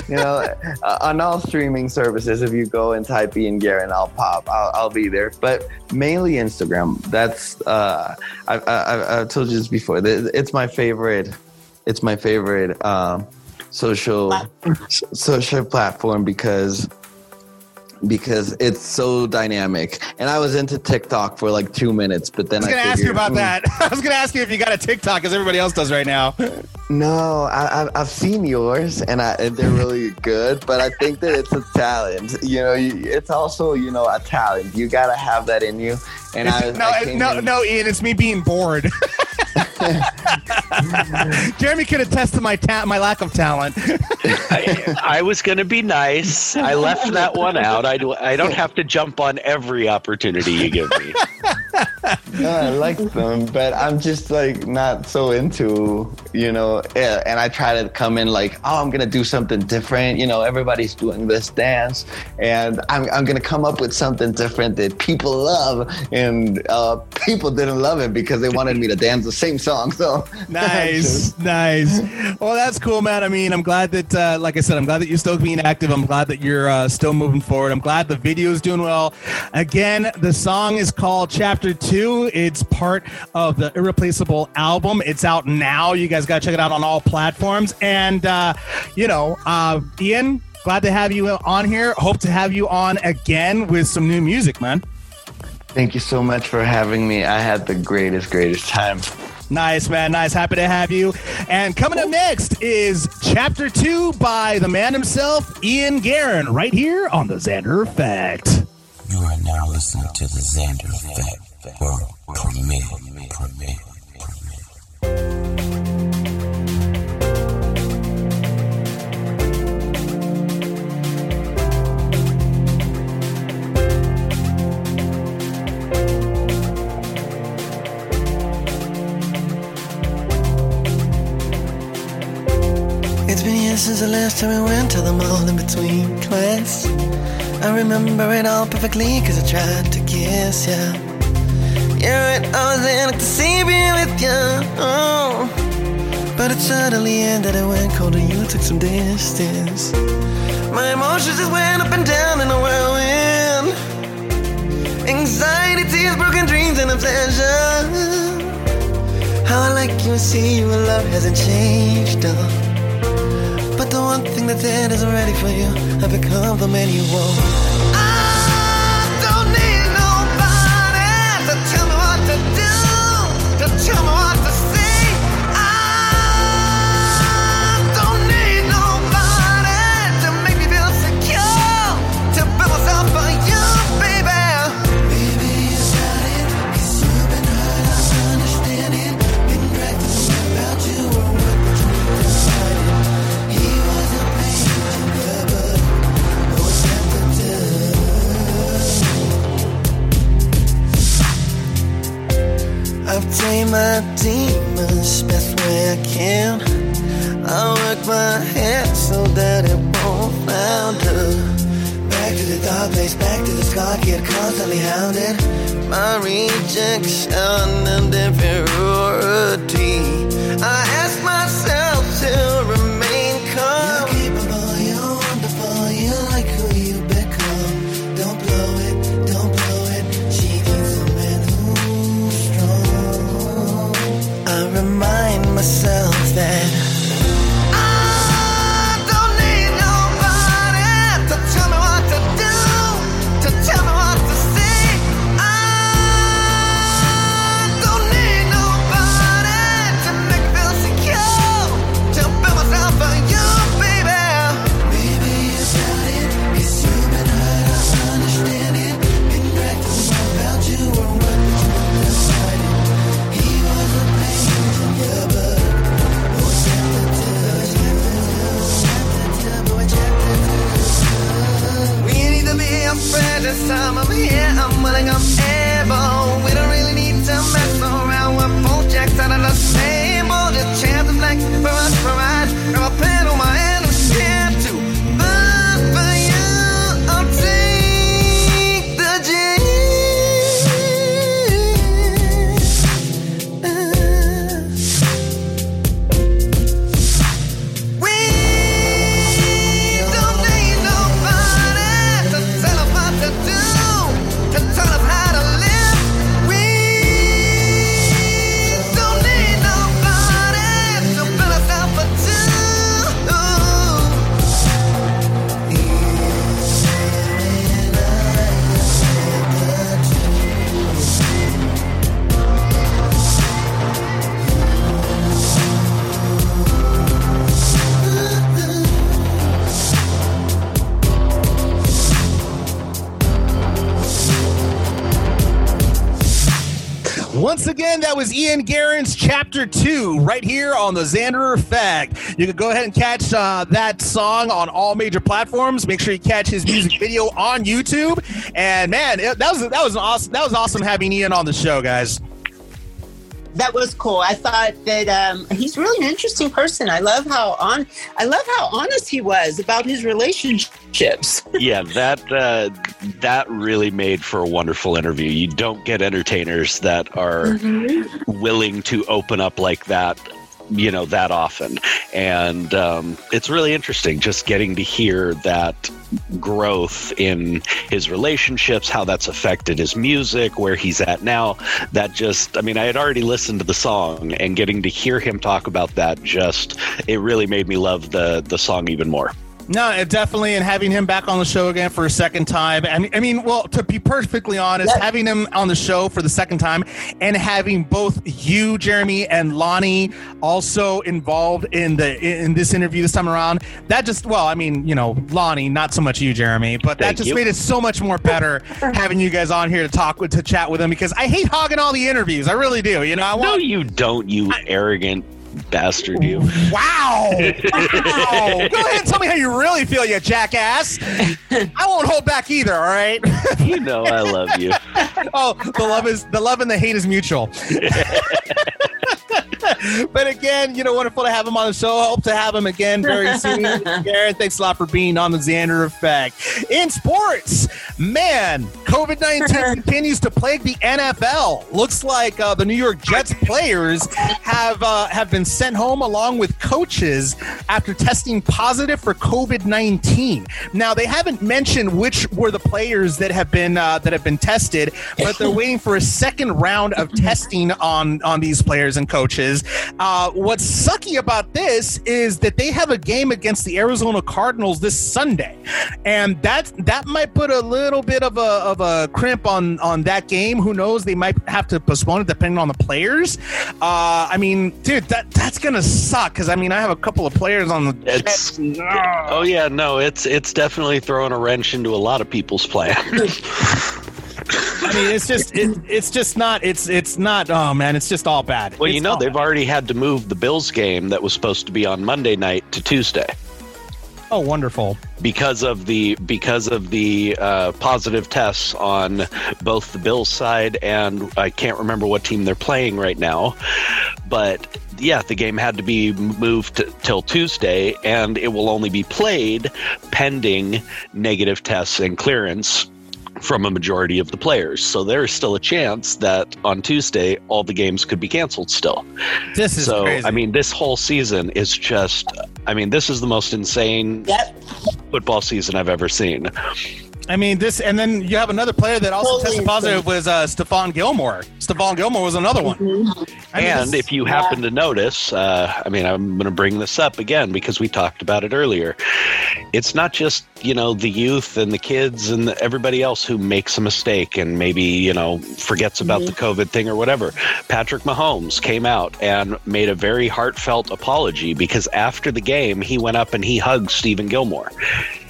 you know, on all streaming services, if you go and type Ian Guerin, I'll pop. I'll be there, but mainly Instagram. That's I've told you this before. It's my favorite. It's my favorite. Social platform because it's so dynamic. And I was into TikTok for like 2 minutes, but then I was going to ask you about that. I was going to ask you if you got a TikTok, as everybody else does right now. No, I've seen yours, and they're really good. But I think that it's a talent. You know, it's also, you know, a talent. You gotta have that in you. And No, Ian, it's me being bored. Jeremy could attest to my lack of talent. I was going to be nice. I left that one out. I don't have to jump on every opportunity you give me. No, I like them, but I'm just like not so into, you know, and I try to come in like, oh, I'm going to do something different. You know, everybody's doing this dance and I'm going to come up with something different that people love, and people didn't love it because they wanted me to dance the same song. So nice. Well, that's cool, man. I mean, I'm glad that, like I said, I'm glad that you're still being active. I'm glad that you're still moving forward. I'm glad the video is doing well. Again, the song is called Chapter Two. It's part of the Irreplaceable album. It's out now. You guys got to check it out on all platforms. And, you know, Ian, glad to have you on here. Hope to have you on again with some new music, man. Thank you so much for having me. I had the greatest time. Nice, man. Nice. Happy to have you. And coming up next is Chapter 2 by the man himself, Ian Guerin, right here on The Xander Effect. You are now listening to The Xander Effect. Well, permit. Since the last time I went to the mall in between class, I remember it all perfectly, cause I tried to kiss ya. Yeah, right, I was in ecstasy being with ya, oh. But it suddenly ended, I went cold and you took some distance. My emotions just went up and down in a whirlwind. Anxiety, tears, broken dreams, and a pleasure. How I like you and see you and love hasn't changed, oh. But the one thing that's it isn't ready for you. I've become the man you want. I don't need nobody to tell me what to do, to tell me what to say. I don't need nobody to make me feel secure, to build myself for you, baby. Baby, you got it, cause you've been hurt, I understand it. Been reckless about you or what you decided. I play my demons best way I can. I work my head so that it won't flounder. Back to the dark place, back to the scar, get constantly hounded. My rejection and inferiority. I ask myself to remain calm. You're capable, you're wonderful, you like who you become. Don't blow it, don't blow it. She needs a man who's strong. I remind myself that this time I'm here, I'm willing, I'm able. We don't really need to mess around. We're both jacked out of the table. Just chance of like, barrage. I'm a pen on my hand, I'm scared to. But for you, I'll take the G. We don't need nobody to tell us what to do, to tell us how to live. We don't need nobody to build us up for two. Once again, that was Ian Guerin's Chapter Two right here on the Xander Effect. You can go ahead and catch that song on all major platforms. Make sure you catch his music video on YouTube. And man, that was awesome having Ian on the show, guys. That was cool. I thought that he's really an interesting person. I love how honest he was about his relationships. Yeah, that really made for a wonderful interview. You don't get entertainers that are willing to open up like that, you know, that often. And it's really interesting just getting to hear that growth in his relationships, how that's affected his music, where he's at now. That just, I mean, I had already listened to the song, and getting to hear him talk about that, just, it really made me love the song even more. No, it definitely, and having him back on the show again for a second time. I mean, well, to be perfectly honest, having him on the show for the second time and having both you, Jeremy, and Lonni also involved in this interview this time around, that just, well, I mean, you know, Lonni, not so much you, Jeremy, but that just made it so much more better having you guys on here to chat with him, because I hate hogging all the interviews. I really do. You know, No, you don't, you arrogant bastard, you. Wow. Go ahead and tell me how you really feel, you jackass. I won't hold back either, all right? You know I love you. Oh, the love and the hate is mutual. But again, you know, wonderful to have him on the show. I hope to have him again very soon. Guerin, thanks a lot for being on the Xander Effect. In sports, man, COVID-19 continues to plague the NFL. Looks like the New York Jets players have been sent home along with coaches after testing positive for COVID-19. Now, they haven't mentioned which were the players that have been tested, but they're waiting for a second round of testing on these players and coaches. What's sucky about this is that they have a game against the Arizona Cardinals this Sunday, and that might put a little bit of a crimp on that game. Who knows? They might have to postpone it depending on the players. I mean, dude, that's gonna suck, because I mean, I have a couple of players on the Jets. Oh yeah, no, it's definitely throwing a wrench into a lot of people's plans. I mean, it's just not. Oh man, it's just all bad. Well, you know, they've already had to move the Bills game that was supposed to be on Monday night to Tuesday. Oh, wonderful! Because of the positive tests on both the Bills side, and I can't remember what team they're playing right now, but. Yeah, the game had to be moved till Tuesday, and it will only be played pending negative tests and clearance from a majority of the players. So there is still a chance that on Tuesday, all the games could be canceled still. This is so crazy. I mean, this whole season is just, I mean, this is the most insane football season I've ever seen. I mean, this, and then you have another player that also tested positive was Stephon Gilmore. Stephon Gilmore was another one. I mean, and if you happen to notice, I mean, I'm going to bring this up again because we talked about it earlier. It's not just, you know, the youth and the kids and everybody else who makes a mistake and maybe, you know, forgets about the COVID thing or whatever. Patrick Mahomes came out and made a very heartfelt apology, because after the game, he went up and he hugged Stephon Gilmore.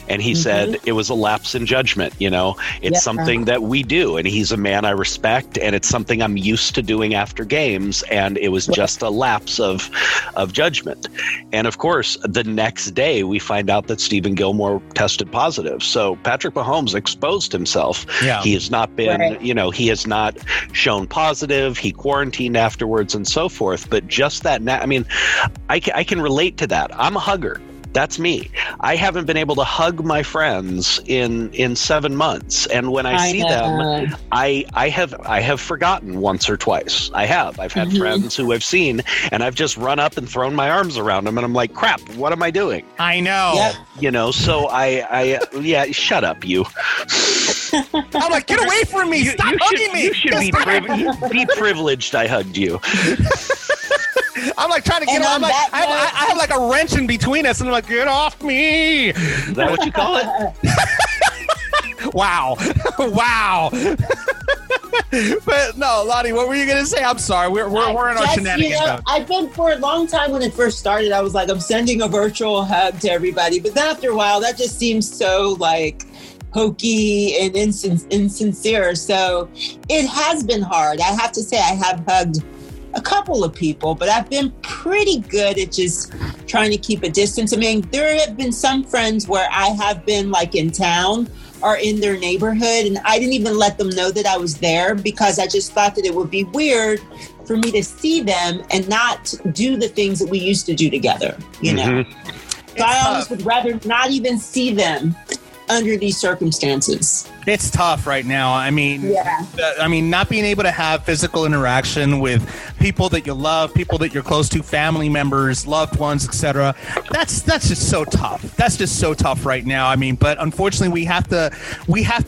And he said it was a lapse in judgment. You know, it's something that we do. And he's a man I respect. And it's something I'm used to doing after games. And it was just a lapse of judgment. And of course, the next day we find out that Stephon Gilmore tested positive. So Patrick Mahomes exposed himself. Yeah. He has not been, you know, he has not shown positive. He quarantined afterwards and so forth. But just that, I mean, I can relate to that. I'm a hugger. That's me. I haven't been able to hug my friends in 7 months, and when I see them, I have forgotten once or twice. I've had friends who I've seen, and I've just run up and thrown my arms around them, and I'm like, crap, what am I doing? I know. Yep. You know, so I shut up, you. I'm like, get away from me! Stop hugging me! You should be privileged I hugged you. I'm like trying to get off. Like, I have like a wrench in between us, and I'm like, get off me. Is that what you call it? Wow. But no, Lonni, what were you going to say? I'm sorry. We're in our shenanigans. You know, I've been for a long time when it first started. I was like, I'm sending a virtual hug to everybody. But then after a while, that just seems so like hokey and insincere. So it has been hard. I have to say I have hugged a couple of people, but I've been pretty good at just trying to keep a distance. I mean, there have been some friends where I have been like in town or in their neighborhood, and I didn't even let them know that I was there because I just thought that it would be weird for me to see them and not do the things that we used to do together, you know? So I almost would rather not even see them under these circumstances. It's tough right now. I mean, not being able to have physical interaction with people that you love, people that you're close to, family members, loved ones, etc. That's just so tough. That's just so tough right now. I mean, but unfortunately, we have to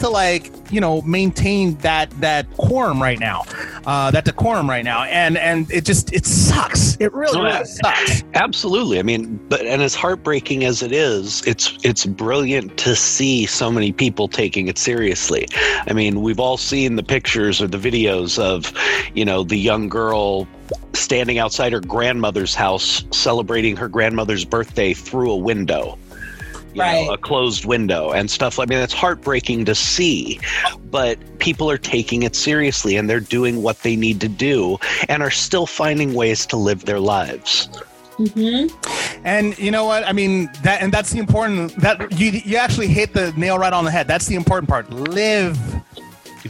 like, you know, maintain that quorum right now, that decorum right now, and it sucks. It really sucks. Absolutely. I mean, but and as heartbreaking as it is, it's brilliant to see so many people taking it seriously. I mean, we've all seen the pictures or the videos of, you know, the young girl standing outside her grandmother's house celebrating her grandmother's birthday through a window. You know, a closed window and stuff. I mean, it's heartbreaking to see, but people are taking it seriously and they're doing what they need to do and are still finding ways to live their lives. And you know what I mean, that's the important, that you actually hit the nail right on the head. That's the important part. Live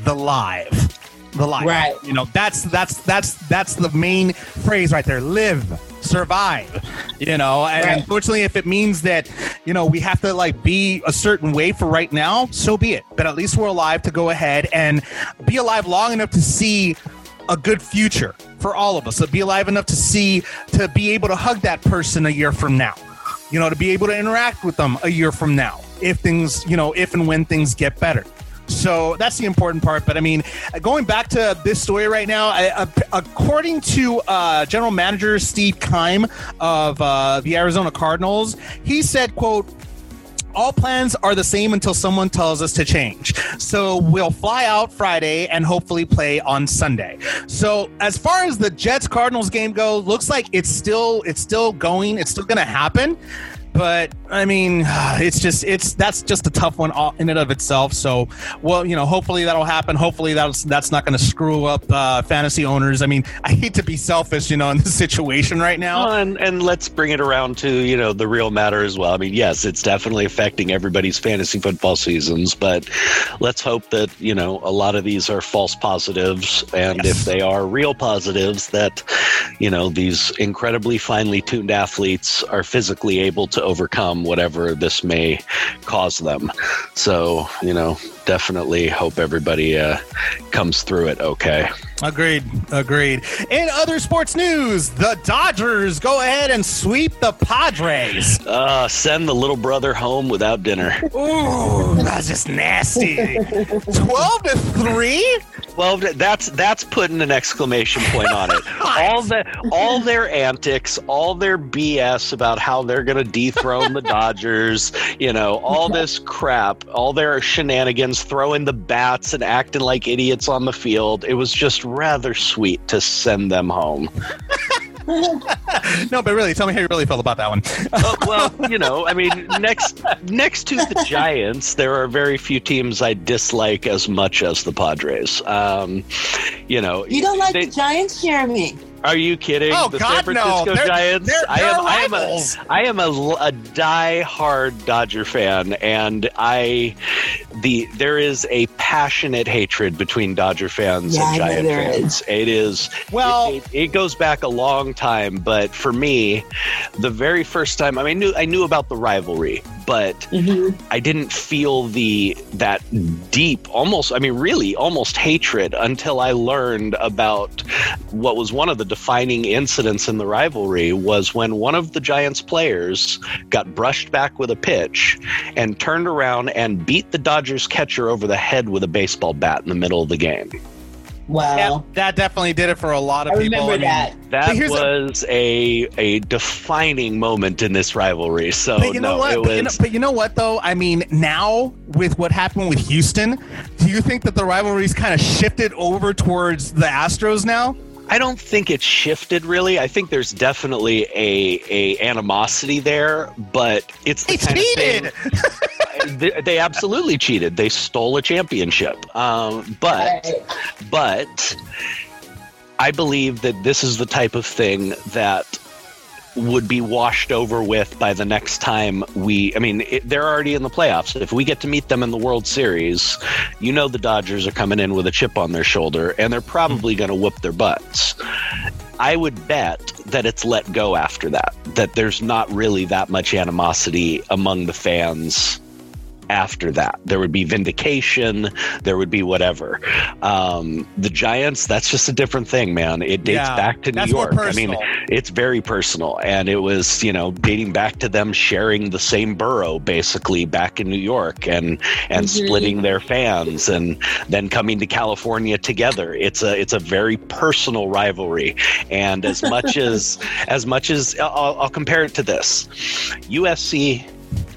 the life, right? You know, that's the main phrase right there. Live, survive, you know, and unfortunately, if it means that, you know, we have to like be a certain way for right now, so be it, but at least we're alive to go ahead and be alive long enough to see a good future for all of us, to be alive enough to be able to hug that person a year from now, you know, to be able to interact with them a year from now, if things, you know, if and when things get better. So that's the important part. But I mean, going back to this story right now, according to general manager Steve Keim of the Arizona Cardinals, he said, quote, all plans are the same until someone tells us to change. So we'll fly out Friday and hopefully play on Sunday. So as far as the Jets-Cardinals game goes, looks like it's still going. It's still going to happen. But I mean, that's just a tough one in and of itself. So, well, you know, hopefully that'll happen. Hopefully that's not going to screw up fantasy owners. I mean, I hate to be selfish, you know, in this situation right now. Well, and let's bring it around to, you know, the real matter as well. I mean, yes, it's definitely affecting everybody's fantasy football seasons, but let's hope that, you know, a lot of these are false positives, and if they are real positives, that, you know, these incredibly finely tuned athletes are physically able to overcome whatever this may cause them. So, you know, definitely hope everybody comes through it okay. Agreed. In other sports news, the Dodgers go ahead and sweep the Padres. Send the little brother home without dinner. Ooh, that's just nasty. 12-3? Well, that's putting an exclamation point on it. All their antics, all their BS about how they're going to dethrone the Dodgers, you know, all this crap, all their shenanigans, throwing the bats and acting like idiots on the field. It was just rather sweet to send them home. No, but really, tell me how you really feel about that one. Well, you know, I mean, next to the Giants, there are very few teams I dislike as much as the Padres. You know, you don't like the Giants, Jeremy. Are you kidding? Oh, the God, San Francisco Giants. I am a die-hard Dodger fan, and there is a passionate hatred between Dodger fans and Giant fans. It goes back a long time, but for me, the very first time, I mean, I knew about the rivalry, but I didn't feel that deep, almost hatred until I learned about what was one of the defining incidents in the rivalry was when one of the Giants players got brushed back with a pitch and turned around and beat the Dodgers catcher over the head with a baseball bat in the middle of the game. Wow. That definitely did it for a lot of people. I remember that. That was a defining moment in this rivalry. So, but you know what, though? I mean, now with what happened with Houston, do you think that the rivalry's kind of shifted over towards the Astros now? I don't think it's shifted, really. I think there's definitely a animosity there, but it's the kind of thing. They absolutely cheated. They stole a championship. But I believe that this is the type of thing that would be washed over with by the next time they're already in the playoffs. If we get to meet them in the World Series, you know the Dodgers are coming in with a chip on their shoulder, and they're probably going to whoop their butts. I would bet that it's let go after that there's not really that much animosity among the fans after that. There would be vindication, there would be whatever. The Giants, that's just a different thing, man. It dates back to New York. I mean, it's very personal. And it was, you know, dating back to them sharing the same borough, basically, back in New York and splitting their fans and then coming to California together. It's a very personal rivalry. And as much as I'll compare it to this, USC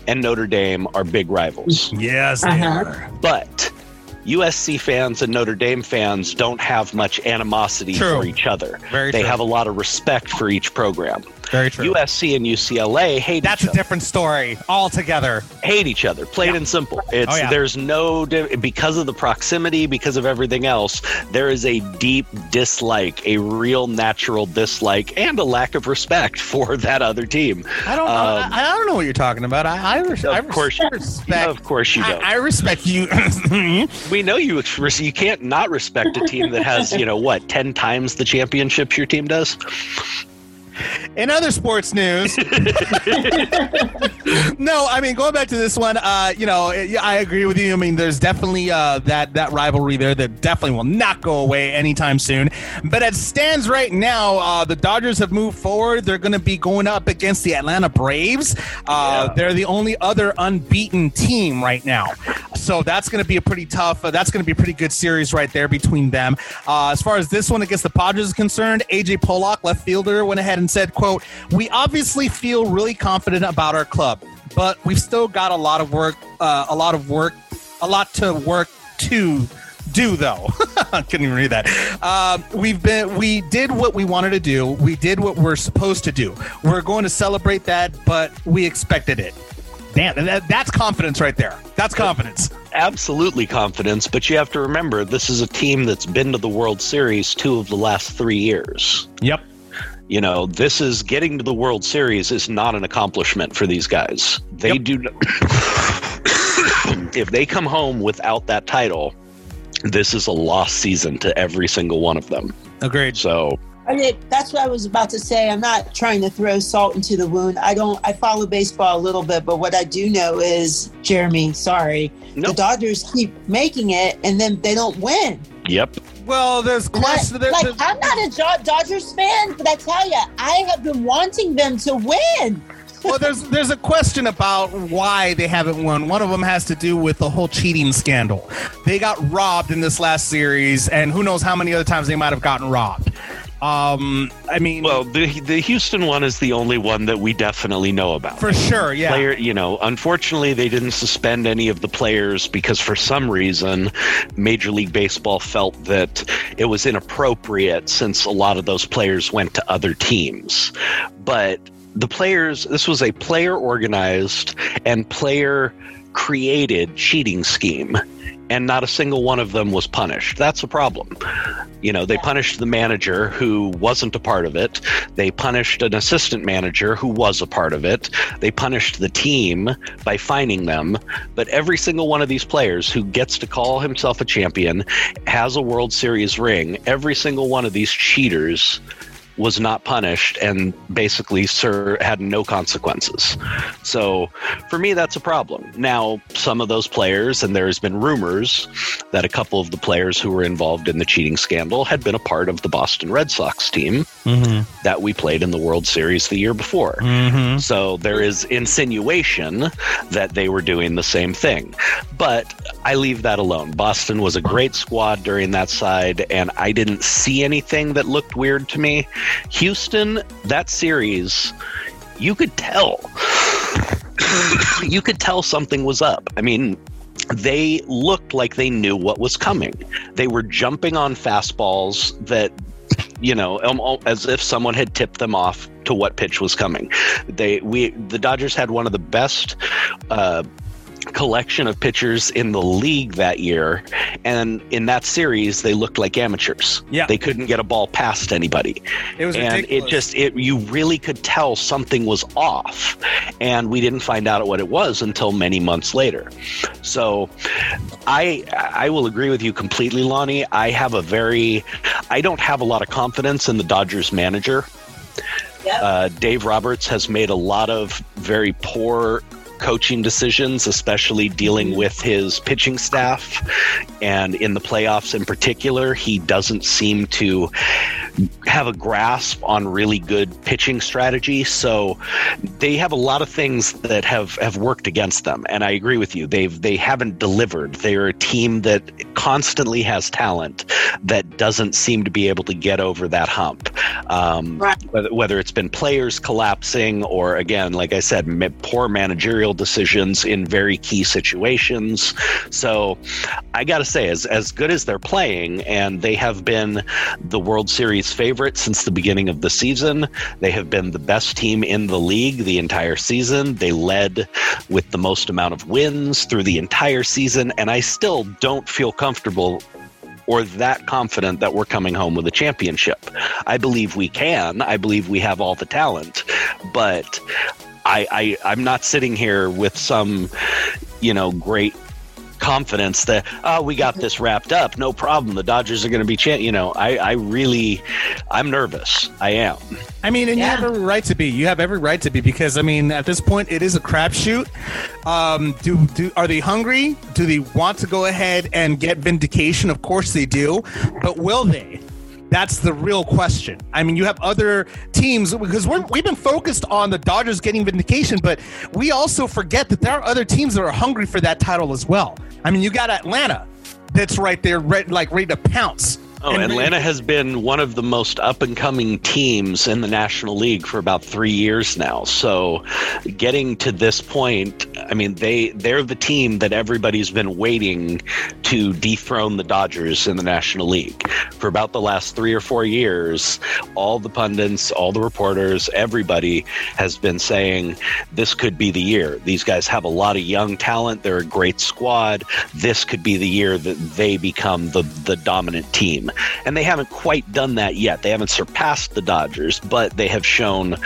and Notre Dame are big rivals. Yes, they are. But USC fans and Notre Dame fans don't have much animosity for each other. They have a lot of respect for each program. Very true. USC and UCLA hate each other. That's a different story altogether. Hate each other, plain and simple. There's no, because of the proximity, because of everything else, there is a deep dislike, a real natural dislike, and a lack of respect for that other team. I don't know. I don't know what you're talking about. I respect. Of course you don't. I respect you. We know you can't not respect a team that has, 10 times the championships your team does. In other sports news, no, I mean, going back to this one, I agree with you. I mean, there's definitely that rivalry there that definitely will not go away anytime soon. But as stands right now, the Dodgers have moved forward. They're going to be going up against the Atlanta Braves. They're the only other unbeaten team right now. So that's going to be a pretty tough. That's going to be a pretty good series right there between them. As far as this one against the Padres is concerned, A.J. Pollock, left fielder, went ahead and said, quote, "We obviously feel really confident about our club, but we've still got a lot to do though." I couldn't even read that. We did what we wanted to do. We did what we're supposed to do. We're going to celebrate that, but we expected it. Damn, that's confidence right there. That's confidence. Absolutely confidence. But you have to remember, this is a team that's been to the World Series 2 of the last 3 years. Yep. You know, this is getting to the World Series is not an accomplishment for these guys. They do. If they come home without that title, this is a lost season to every single one of them. Agreed. So I mean, that's what I was about to say. I'm not trying to throw salt into the wound. I follow baseball a little bit, but what I do know is, Jeremy, the Dodgers keep making it and then they don't win. Yep. Well, there's questions. I'm not a Dodgers fan, but I tell you, I have been wanting them to win. Well, there's a question about why they haven't won. One of them has to do with the whole cheating scandal. They got robbed in this last series, and who knows how many other times they might have gotten robbed. I mean, well, the Houston one is the only one that we definitely know about. For sure, yeah. Player, you know, unfortunately, they didn't suspend any of the players because for some reason, Major League Baseball felt that it was inappropriate since a lot of those players went to other teams. But the players, this was a player organized and player created cheating scheme. And not a single one of them was punished. That's a problem. You know, they punished the manager who wasn't a part of it. They punished an assistant manager who was a part of it. They punished the team by fining them. But every single one of these players who gets to call himself a champion has a World Series ring. Every single one of these cheaters was not punished and basically had no consequences. So for me, that's a problem. Now, some of those players, and there has been rumors that a couple of the players who were involved in the cheating scandal had been a part of the Boston Red Sox team mm-hmm. that we played in the World Series the year before. Mm-hmm. So there is insinuation that they were doing the same thing. But I leave that alone. Boston was a great squad during that side, and I didn't see anything that looked weird to me. Houston, that series, you could tell something was up. I mean, they looked like they knew what was coming. They were jumping on fastballs that, you know, as if someone had tipped them off to what pitch was coming. The Dodgers had one of the best collection of pitchers in the league that year, and in that series they looked like amateurs. Yeah, they couldn't get a ball past anybody. It was ridiculous. You really could tell something was off, and we didn't find out what it was until many months later. So I will agree with you completely, Lonnie. I don't have a lot of confidence in the Dodgers manager. Yep. Dave Roberts has made a lot of very poor coaching decisions, especially dealing with his pitching staff, and in the playoffs in particular, he doesn't seem to have a grasp on really good pitching strategy. So they have a lot of things that have worked against them, and I agree with you. They haven't delivered. They're a team that constantly has talent that doesn't seem to be able to get over that hump. Right. Whether it's been players collapsing or, again, like I said, poor managerial decisions in very key situations. So I gotta say, as good as they're playing, and they have been the World Series favorite since the beginning of the season, they have been the best team in the league the entire season. They led with the most amount of wins through the entire season, and I still don't feel comfortable or that confident that we're coming home with a championship. I believe we can. I believe we have all the talent, but I'm not sitting here with some, you know, great confidence that, oh, we got this wrapped up. No problem. The Dodgers are going to be you know, I'm nervous. I am. I mean, and you have every right to be. You have every right to be, because, I mean, at this point, it is a crapshoot. Are they hungry? Do they want to go ahead and get vindication? Of course they do. But will they? That's the real question. I mean, you have other teams, because we've been focused on the Dodgers getting vindication, but we also forget that there are other teams that are hungry for that title as well. I mean, you got Atlanta that's right there, ready to pounce. Oh, Atlanta has been one of the most up-and-coming teams in the National League for about 3 years now. So getting to this point, I mean, they're the team that everybody's been waiting to dethrone the Dodgers in the National League. For about the last 3 or 4 years, all the pundits, all the reporters, everybody has been saying this could be the year. These guys have a lot of young talent. They're a great squad. This could be the year that they become the dominant team. And they haven't quite done that yet. They haven't surpassed the Dodgers, but they have shown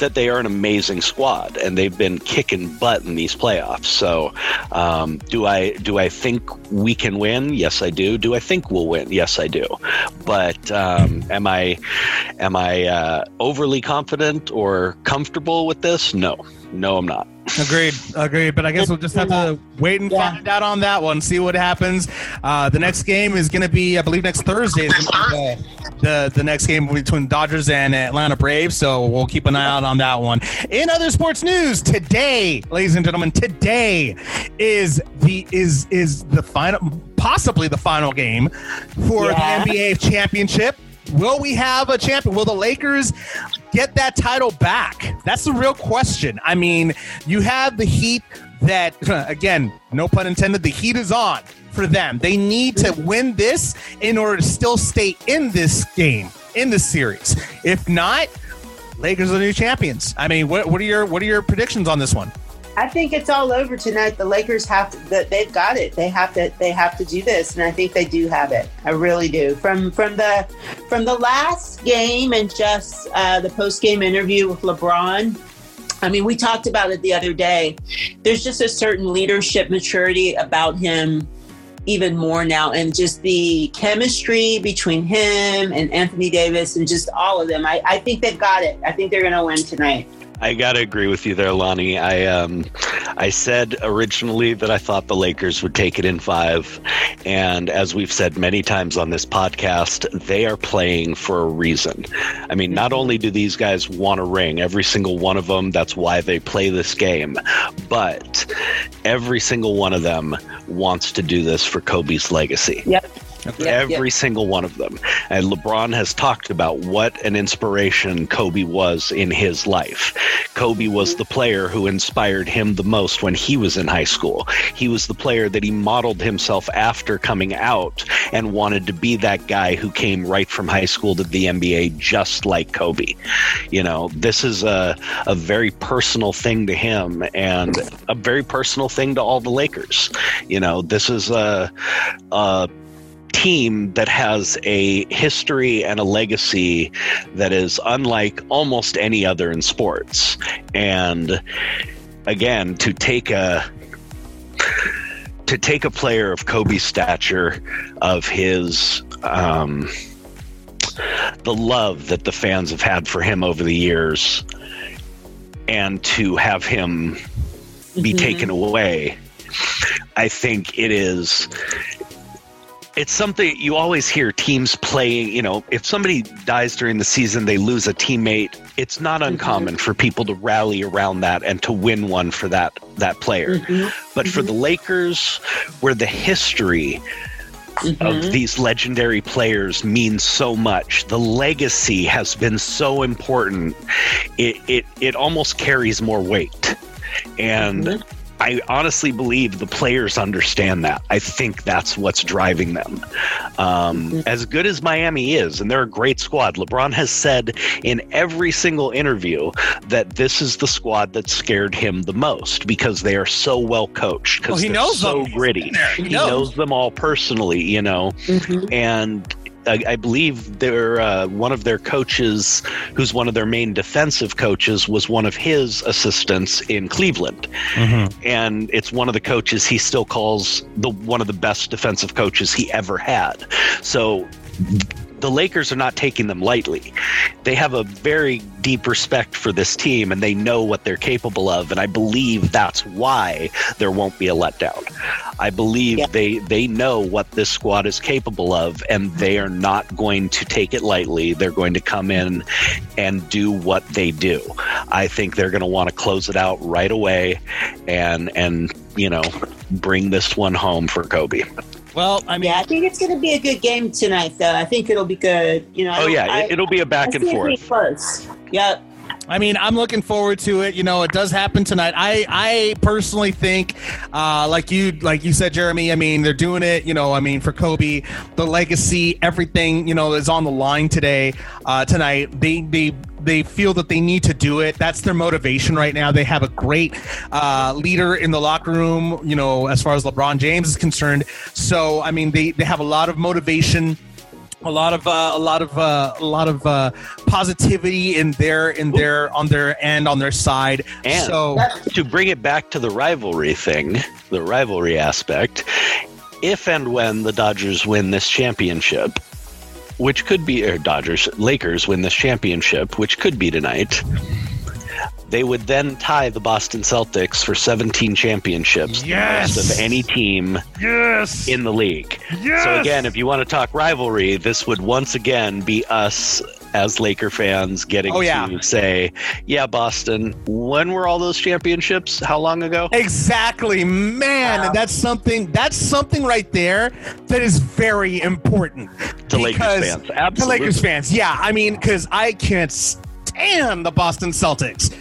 that they are an amazing squad, and they've been kicking butt in these playoffs. So do I think we can win? Yes, I do. Do I think we'll win? Yes, I do. But am I overly confident or comfortable with this? No, I'm not. Agreed. But I guess we'll just have to wait and find out on that one, see what happens. The next game is going to be, I believe, next Thursday. The next game between Dodgers and Atlanta Braves, so we'll keep an eye out on that one. In other sports news, today, ladies and gentlemen, is the final, possibly the final game for the NBA championship. Will we have a champion? Will the Lakers get that title back? That's the real question. I mean, you have the Heat that, again, no pun intended, the heat is on for them. They need to win this in order to still stay in this game, in this series. If not, Lakers are the new champions. I mean, what are your predictions on this one? I think it's all over tonight. The Lakers they've got it. They have to do this, and I think they do have it. I really do. From the last game and just the post game interview with LeBron. I mean, we talked about it the other day. There's just a certain leadership maturity about him, even more now, and just the chemistry between him and Anthony Davis and just all of them. I think they've got it. I think they're going to win tonight. I gotta agree with you there, Lonnie. I said originally that I thought the Lakers would take it in five, and as we've said many times on this podcast, they are playing for a reason. I mean, not only do these guys want a ring, every single one of them, that's why they play this game, but every single one of them wants to do this for Kobe's legacy. Yep. Every single one of them. And LeBron has talked about what an inspiration Kobe was in his life. Kobe was the player who inspired him the most when he was in high school. He was the player that he modeled himself after coming out and wanted to be that guy who came right from high school to the NBA just like Kobe. You know, this is a very personal thing to him and a very personal thing to all the Lakers. You know, this is a team that has a history and a legacy that is unlike almost any other in sports. And again, to take a player of Kobe's stature, of his the love that the fans have had for him over the years, and to have him be taken away, I think it is. It's something you always hear teams playing, you know, if somebody dies during the season, they lose a teammate. It's not uncommon for people to rally around that and to win one for that player. But for the Lakers, where the history of these legendary players means so much, the legacy has been so important, it almost carries more weight. And I honestly believe the players understand that. I think that's what's driving them. As good as Miami is, and they're a great squad, LeBron has said in every single interview that this is the squad that scared him the most because they are so well coached, because he knows so them. Gritty. He knows them all personally, you know, and I believe they're one of their coaches, who's one of their main defensive coaches, was one of his assistants in Cleveland. And it's one of the coaches he still calls one of the best defensive coaches he ever had. So the Lakers are not taking them lightly. They have a very deep respect for this team, and they know what they're capable of. And I believe that's why there won't be a letdown. I believe they know what this squad is capable of, and they are not going to take it lightly. They're going to come in and do what they do. I think they're going to want to close it out right away and you know, bring this one home for Kobe. Well, I mean, I think it's going to be a good game tonight, though. I think it'll be good. You know, it'll be a back and forth. Close. Yep. I mean, I'm looking forward to it. You know, it does happen tonight. I personally think, like you said, Jeremy, I mean, they're doing it, you know, I mean, for Kobe, the legacy, everything, you know, is on the line tonight. They feel that they need to do it. That's their motivation right now. They have a great leader in the locker room, you know, as far as LeBron James is concerned. So, I mean, they have a lot of motivation, a lot of positivity on their side. And so, to bring it back to the rivalry thing, the rivalry aspect, if and when the Dodgers win this championship, which could be, or Lakers win this championship, which could be tonight, they would then tie the Boston Celtics for 17 championships. Yes! The most of any team in the league. Yes! So again, if you want to talk rivalry, this would once again be us as Laker fans getting to say, Boston, when were all those championships? How long ago? Exactly, man. Wow. And that's something right there that is very important. Lakers fans. Absolutely. To Lakers fans, yeah. I mean, because I can't stand the Boston Celtics.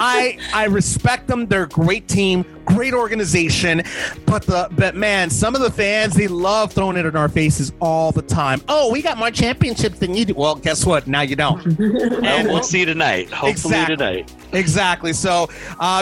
I respect them. They're a great team, great organization. But man, some of the fans, they love throwing it in our faces all the time. Oh, we got more championships than you do. Well, guess what? Now you don't. And we'll see tonight. Hopefully tonight. Exactly. So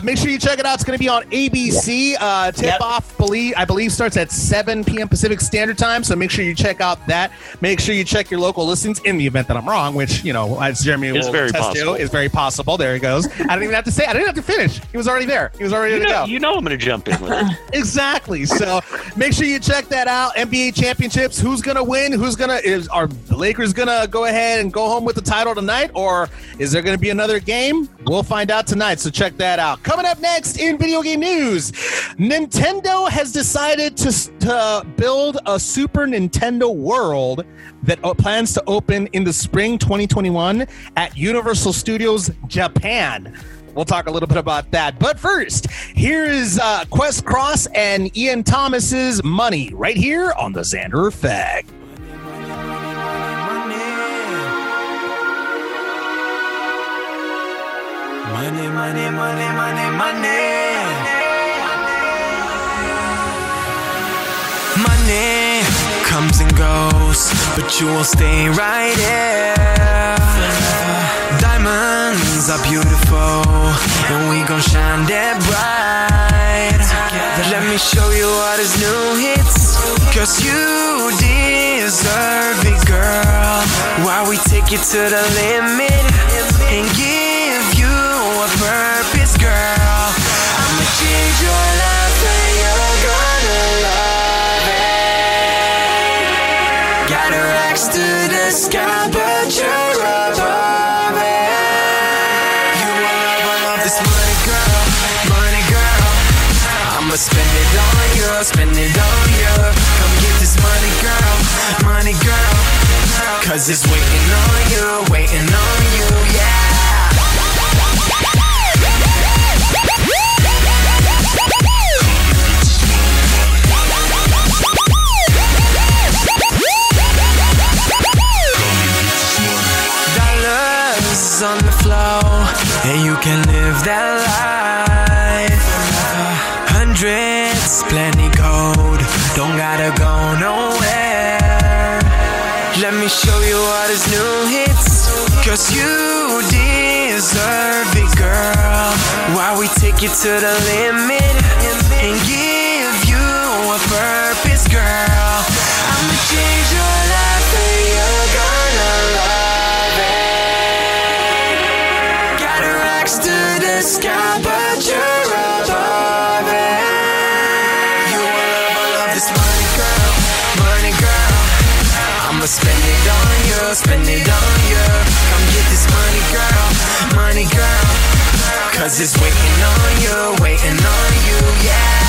make sure you check it out. It's going to be on ABC. Tip-off, I believe, starts at 7 p.m. Pacific Standard Time. So make sure you check out that. Make sure you check your local listings in the event that I'm wrong, which, you know, as Jeremy will attest to, is very possible. There he goes. I didn't even have to say it. I didn't have to finish. He was already there. He was already ready to go. You know I'm going to jump in with it. Exactly. So make sure you check that out. NBA championships. Who's going to win? Are the Lakers going to go ahead and go home with the title tonight? Or is there going to be another game? We'll find out tonight. So check that out. Coming up next in video game news, Nintendo has decided to build a Super Nintendo World that plans to open in the spring 2021 at Universal Studios Japan. We'll talk a little bit about that. But first, here is Quest Cross and Ian Thomas's Money right here on the Xander Effect. Money, money, money, money, money. Money comes and goes, but you will stay right here. Diamonds are beautiful, and we gon' shine that bright. Let me show you all these new hits, cause you deserve it, girl. While we take you to the limit and give you a purpose, girl. I'ma change your life and you're gonna love it. Got her axe to the sky, but you're above. Spend it on you, spend it on you. Come get this money, girl, money, girl. Cause it's waiting on you, yeah. Dollars on the flow, and you can live that life. Hundreds, plenty gold, don't gotta go nowhere. Let me show you all these new hits, cause you deserve it, girl. While we take you to the limit and give you a purpose, girl. I'ma change your life and you're gonna love it. Got her axe to the sky, but you're above it. Spend it on you, spend it on you. Come get this money, girl, money, girl. Cause it's waiting on you, yeah.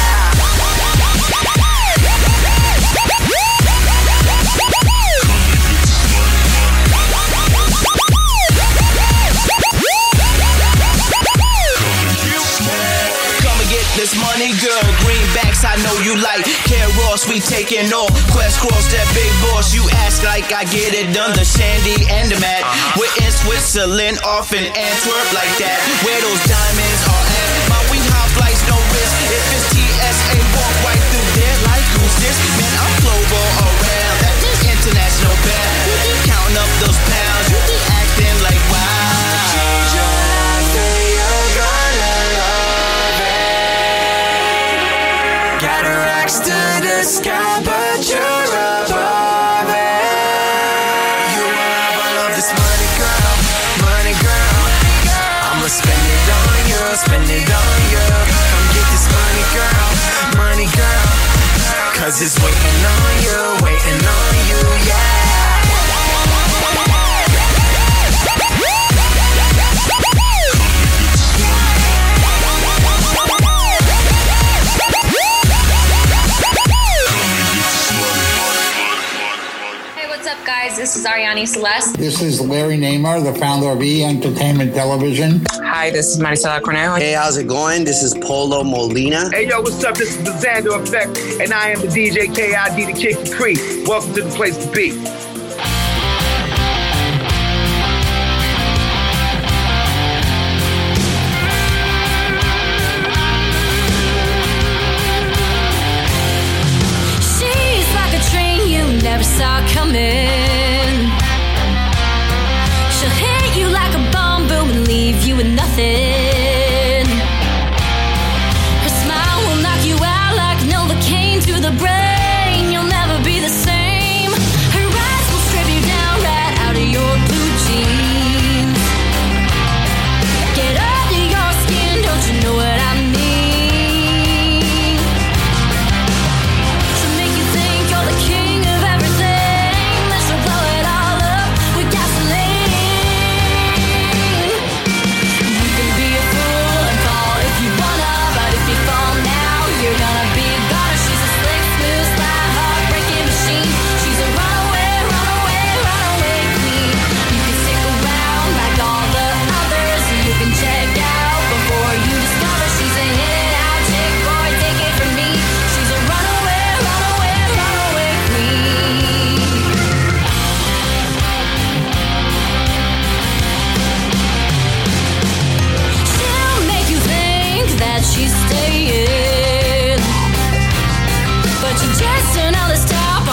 Come and get this money, girl. Greenbacks, I know you like. We taking off, Quest Cross, that big boss. You ask like I get it done. The Shandy and the Mat. We're in Switzerland, off in Antwerp like that. Where those diamonds are at. My wing high flights, no risk. If it's TSA, walk right through there like who's this? Man, I'm global around. That is international band. You keep counting up those pounds. You keep acting like wow. Change your life and you're gonna love it. Got her axe to the sky, but you're above it. You will ever love this money, girl, money, girl. I'ma spend it on you, come get this money, girl, cause it's waiting on you, yeah. This is Ariani Celeste. This is Larry Namer, the founder of E! Entertainment Television. Hi, this is Maricela Cornejo. Hey, how's it going? This is Polo Molina. Hey, yo, what's up? This is the Xander Effect, and I am the DJ KID, the Kid Capri. Welcome to the place to be. never saw coming. She'll hit you like a bomb, boom, and leave you with nothing. Her smile will knock you out like Novocaine to the brain. You'll never be the same. Her eyes will strip you down right out of your blue jeans. Get under your skin, don't you know what I mean?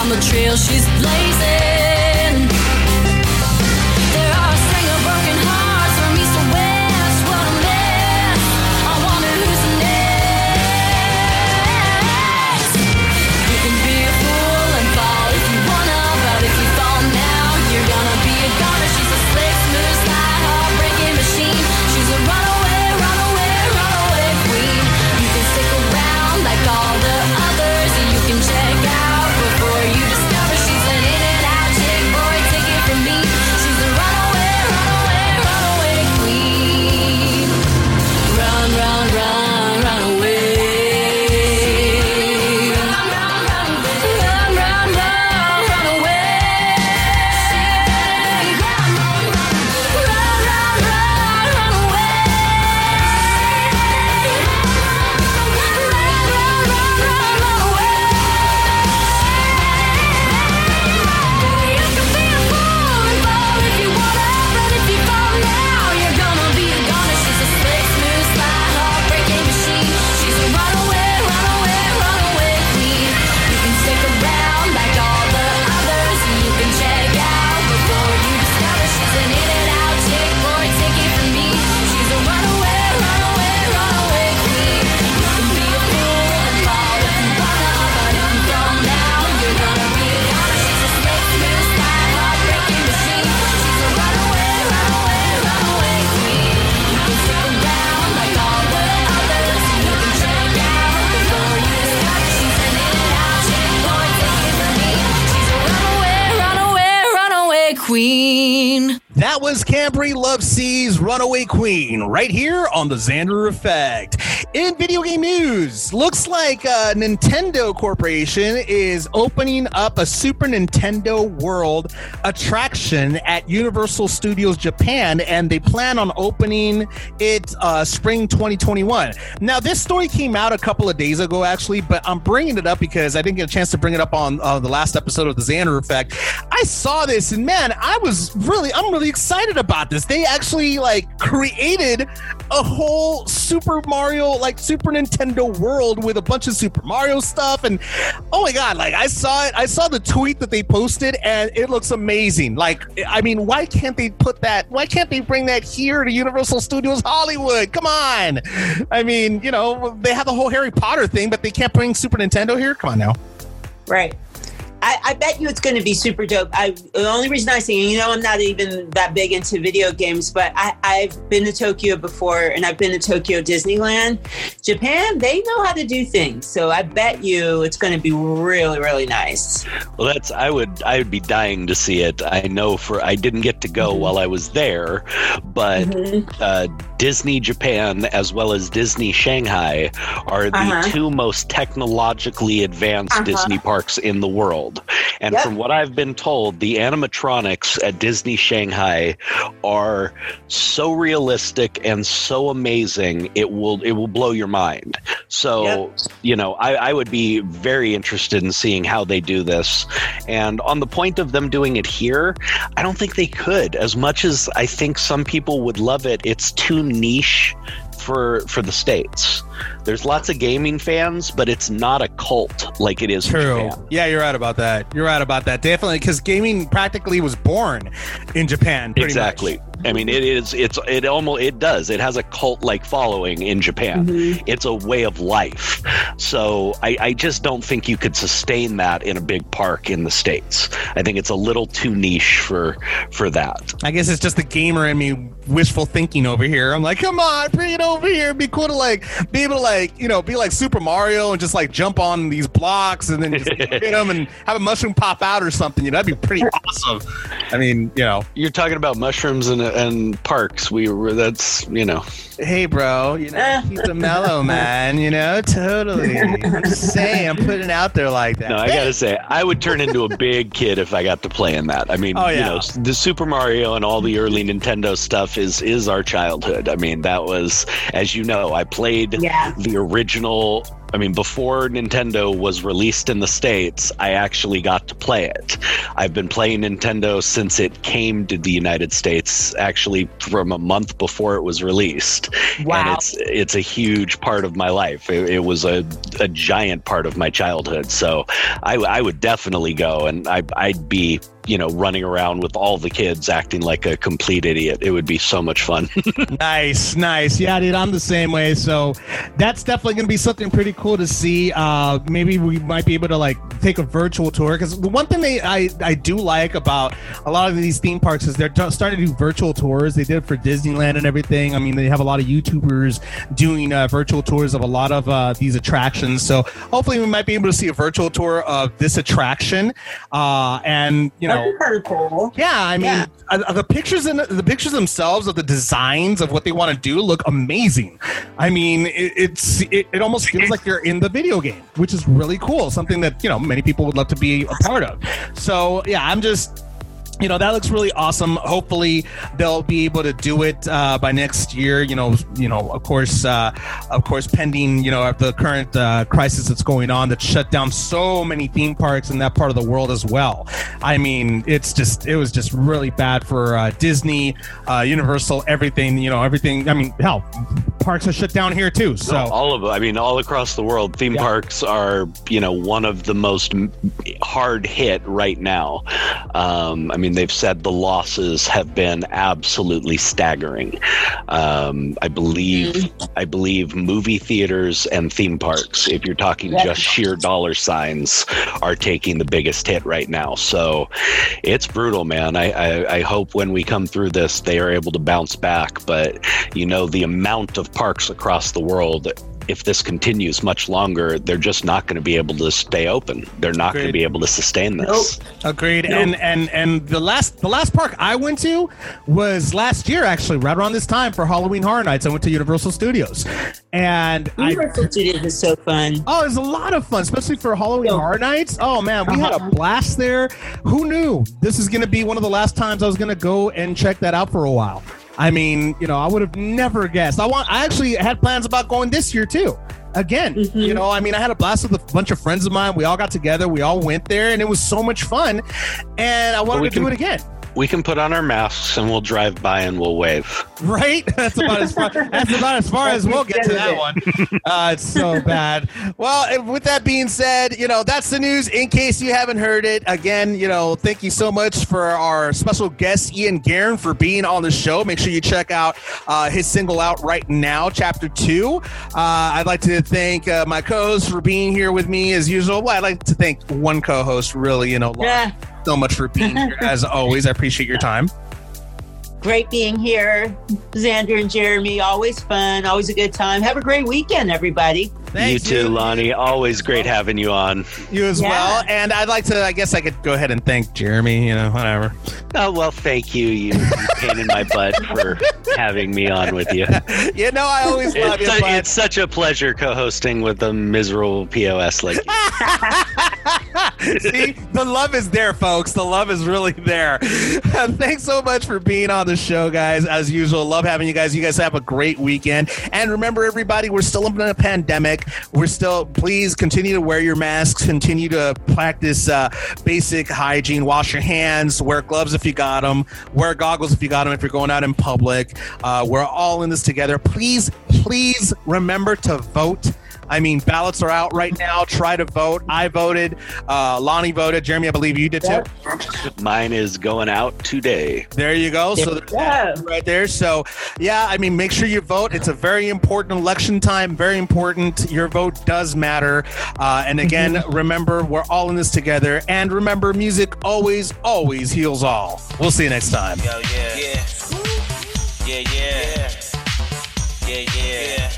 The trail she's blazing. There are a string of broken hearts from east to west. What a mess, I wonder who's next. You can be a fool and fall if you wanna, but if you fall now, you're gonna be a goner. She's a slick, smooth, sly, heartbreaking machine. She's a runaway, runaway, runaway queen. You can stick around like all the others, and you can check out. You discover she's an in and out chick, boy, take it from me. She's a runaway, runaway, runaway queen. Run, run, run, run away. Run, run, run, run, run, run, run away. Run, run, run, run, run away. Run, run, run, run, run away. Queen. That was Cambry Love C's Runaway Queen right here on the Xander Effect. In video game news, looks like Nintendo Corporation is opening up a Super Nintendo World attraction at Universal Studios Japan, and they plan on opening it spring 2021. Now, this story came out a couple of days ago, actually, but I'm bringing it up because I didn't get a chance to bring it up on the last episode of the Xander Effect. I saw this, and man, I'm really excited about this. They actually created a whole Super Mario, Super Nintendo World with a bunch of Super Mario stuff, and oh my god, I saw it. I saw the tweet that they posted, and it looks amazing. I mean, why can't they put that? Why can't they bring that here to Universal Studios Hollywood? Come on. I mean, they have the whole Harry Potter thing, but they can't bring Super Nintendo here. Come on now. Right. I bet you it's going to be super dope. The only reason I say, I'm not even that big into video games, but I've been to Tokyo before, and I've been to Tokyo Disneyland. Japan, they know how to do things, so I bet you it's going to be really, really nice. Well, I would be dying to see it. I know I didn't get to go while I was there, but Disney Japan as well as Disney Shanghai are the two most technologically advanced Disney parks in the world. And from what I've been told, the animatronics at Disney Shanghai are so realistic and so amazing, it will blow your mind. So, I would be very interested in seeing how they do this. And on the point of them doing it here, I don't think they could. As much as I think some people would love it, it's too niche for the States. There's lots of gaming fans, but it's not a cult like it is. True. Yeah, you're right about that. You're right about that. Definitely, because gaming practically was born in Japan. Exactly. Much. I mean, it almost does. It has a cult-like following in Japan. Mm-hmm. It's a way of life. So I just don't think you could sustain that in a big park in the States. I think it's a little too niche for that. I guess it's just the gamer in me wishful thinking over here. I'm like, come on, bring it over here. It'd be cool to be like Super Mario and just like jump on these blocks and then just hit them and have a mushroom pop out or something. You know, that'd be pretty awesome. I mean, you know, you're talking about mushrooms and parks. That's, you know. Hey, bro, you know, he's a mellow man, you know, totally. I'm just saying, I'm putting it out there like that. No, I got to say, I would turn into a big kid if I got to play in that. I mean, you know, the Super Mario and all the early Nintendo stuff is our childhood. I mean, that was, as you know, I played the original. I mean, before Nintendo was released in the States, I actually got to play it. I've been playing Nintendo since it came to the United States, actually from a month before it was released. Wow. And it's a huge part of my life. It was a giant part of my childhood. So I would definitely go, and I'd be, you know, running around with all the kids acting like a complete idiot. It would be so much fun. Nice. Yeah, dude, I'm the same way. So that's definitely going to be something pretty cool to see. Maybe we might be able to like take a virtual tour, because the one thing I do like about a lot of these theme parks is they're starting to do virtual tours. They did it for Disneyland and everything. I mean, they have a lot of YouTubers doing virtual tours of a lot of these attractions. So hopefully we might be able to see a virtual tour of this attraction. And, you know, pretty cool. Yeah, I mean, the pictures themselves of the designs of what they want to do look amazing. I mean, it almost feels like you're in the video game, which is really cool. Something that, you know, many people would love to be a part of. So yeah, I'm just, you know, that looks really awesome. Hopefully they'll be able to do it by next year. You know, of course, pending, you know, the current crisis that's going on that shut down so many theme parks in that part of the world as well. I mean, it was just really bad for Disney, Universal, everything. You know, everything. I mean, hell, parks are shut down here too. So all of them. I mean, all across the world, theme parks are, you know, one of the most hard hit right now. I mean. They've said the losses have been absolutely staggering. I believe movie theaters and theme parks, if you're talking just sheer dollar signs, are taking the biggest hit right now. So it's brutal, man. I hope when we come through this, they are able to bounce back. But, you know, the amount of parks across the world, if this continues much longer, they're just not going to be able to stay open. They're not going to be able to sustain this. Nope. Agreed. Nope. And the last park I went to was last year, actually, right around this time for Halloween Horror Nights. I went to Universal Studios. And Universal Studios is so fun. Oh, it was a lot of fun, especially for Halloween Horror Nights. Oh, man, we had a blast there. Who knew this is going to be one of the last times I was going to go and check that out for a while? I mean, you know, I would have never guessed. I actually had plans about going this year, too. Again, you know, I mean, I had a blast with a bunch of friends of mine. We all got together. We all went there, and it was so much fun. And I wanted to do it again. We can put on our masks, and we'll drive by, and we'll wave. Right? That's about as far as we'll get to that one. It's so bad. Well, with that being said, you know, that's the news in case you haven't heard it. Again, you know, thank you so much for our special guest, Ian Guerin, for being on the show. Make sure you check out his single out right now, Chapter 2. I'd like to thank my co-host for being here with me as usual. Well, I'd like to thank one co-host, really, you know, Lonni. Yeah. So much for being here. As always, I appreciate your time. Great being here, Xander and Jeremy. Always fun, always a good time. Have a great weekend, everybody. Thanks, you too, Lonni. Always great having you on. You as well. And I'd like to, I guess I could go ahead and thank Jeremy, you know, whatever. Oh, well, thank you. You pain in my butt for having me on with you. You know, I always love you. It's such a pleasure co-hosting with a miserable POS like you. See, the love is there, folks. The love is really there. Thanks so much for being on the show, guys. As usual, love having you guys. You guys have a great weekend. And remember, everybody, we're still in a pandemic. We're still, please continue to wear your masks, continue to practice basic hygiene, wash your hands, wear gloves if you got them, wear goggles if you got them, if you're going out in public. We're all in this together. Please please remember to vote. I mean, ballots are out right now. Try to vote. I voted. Lonnie voted. Jeremy, I believe you did too. Mine is going out today. There you go. So there's that right there. So, yeah, I mean, make sure you vote. It's a very important election time. Very important. Your vote does matter. And again, remember, we're all in this together. And remember, music always, always heals all. We'll see you next time. Yo, yeah. Yeah. Yeah, yeah. Yeah, yeah.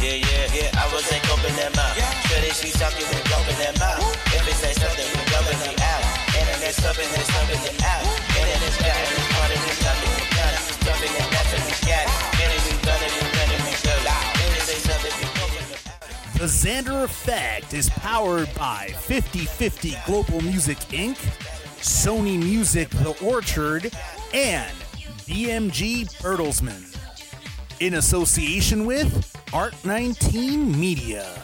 Yeah, yeah, yeah, I was like open that mouth. Sure that she talking and dumping that mouth. If it's like something, we dumping it out. And then it's up and it's dumping it out. And then it's got it, it's part of this dumping it down. Dumping it back and it's got it. And then we done it, we done it, we done it. And it's like something, we dumping it out. The Xander Effect is powered by 5050 Global Music Inc., Sony Music The Orchard, and DMG Bertelsmann. In association with Art19 Media.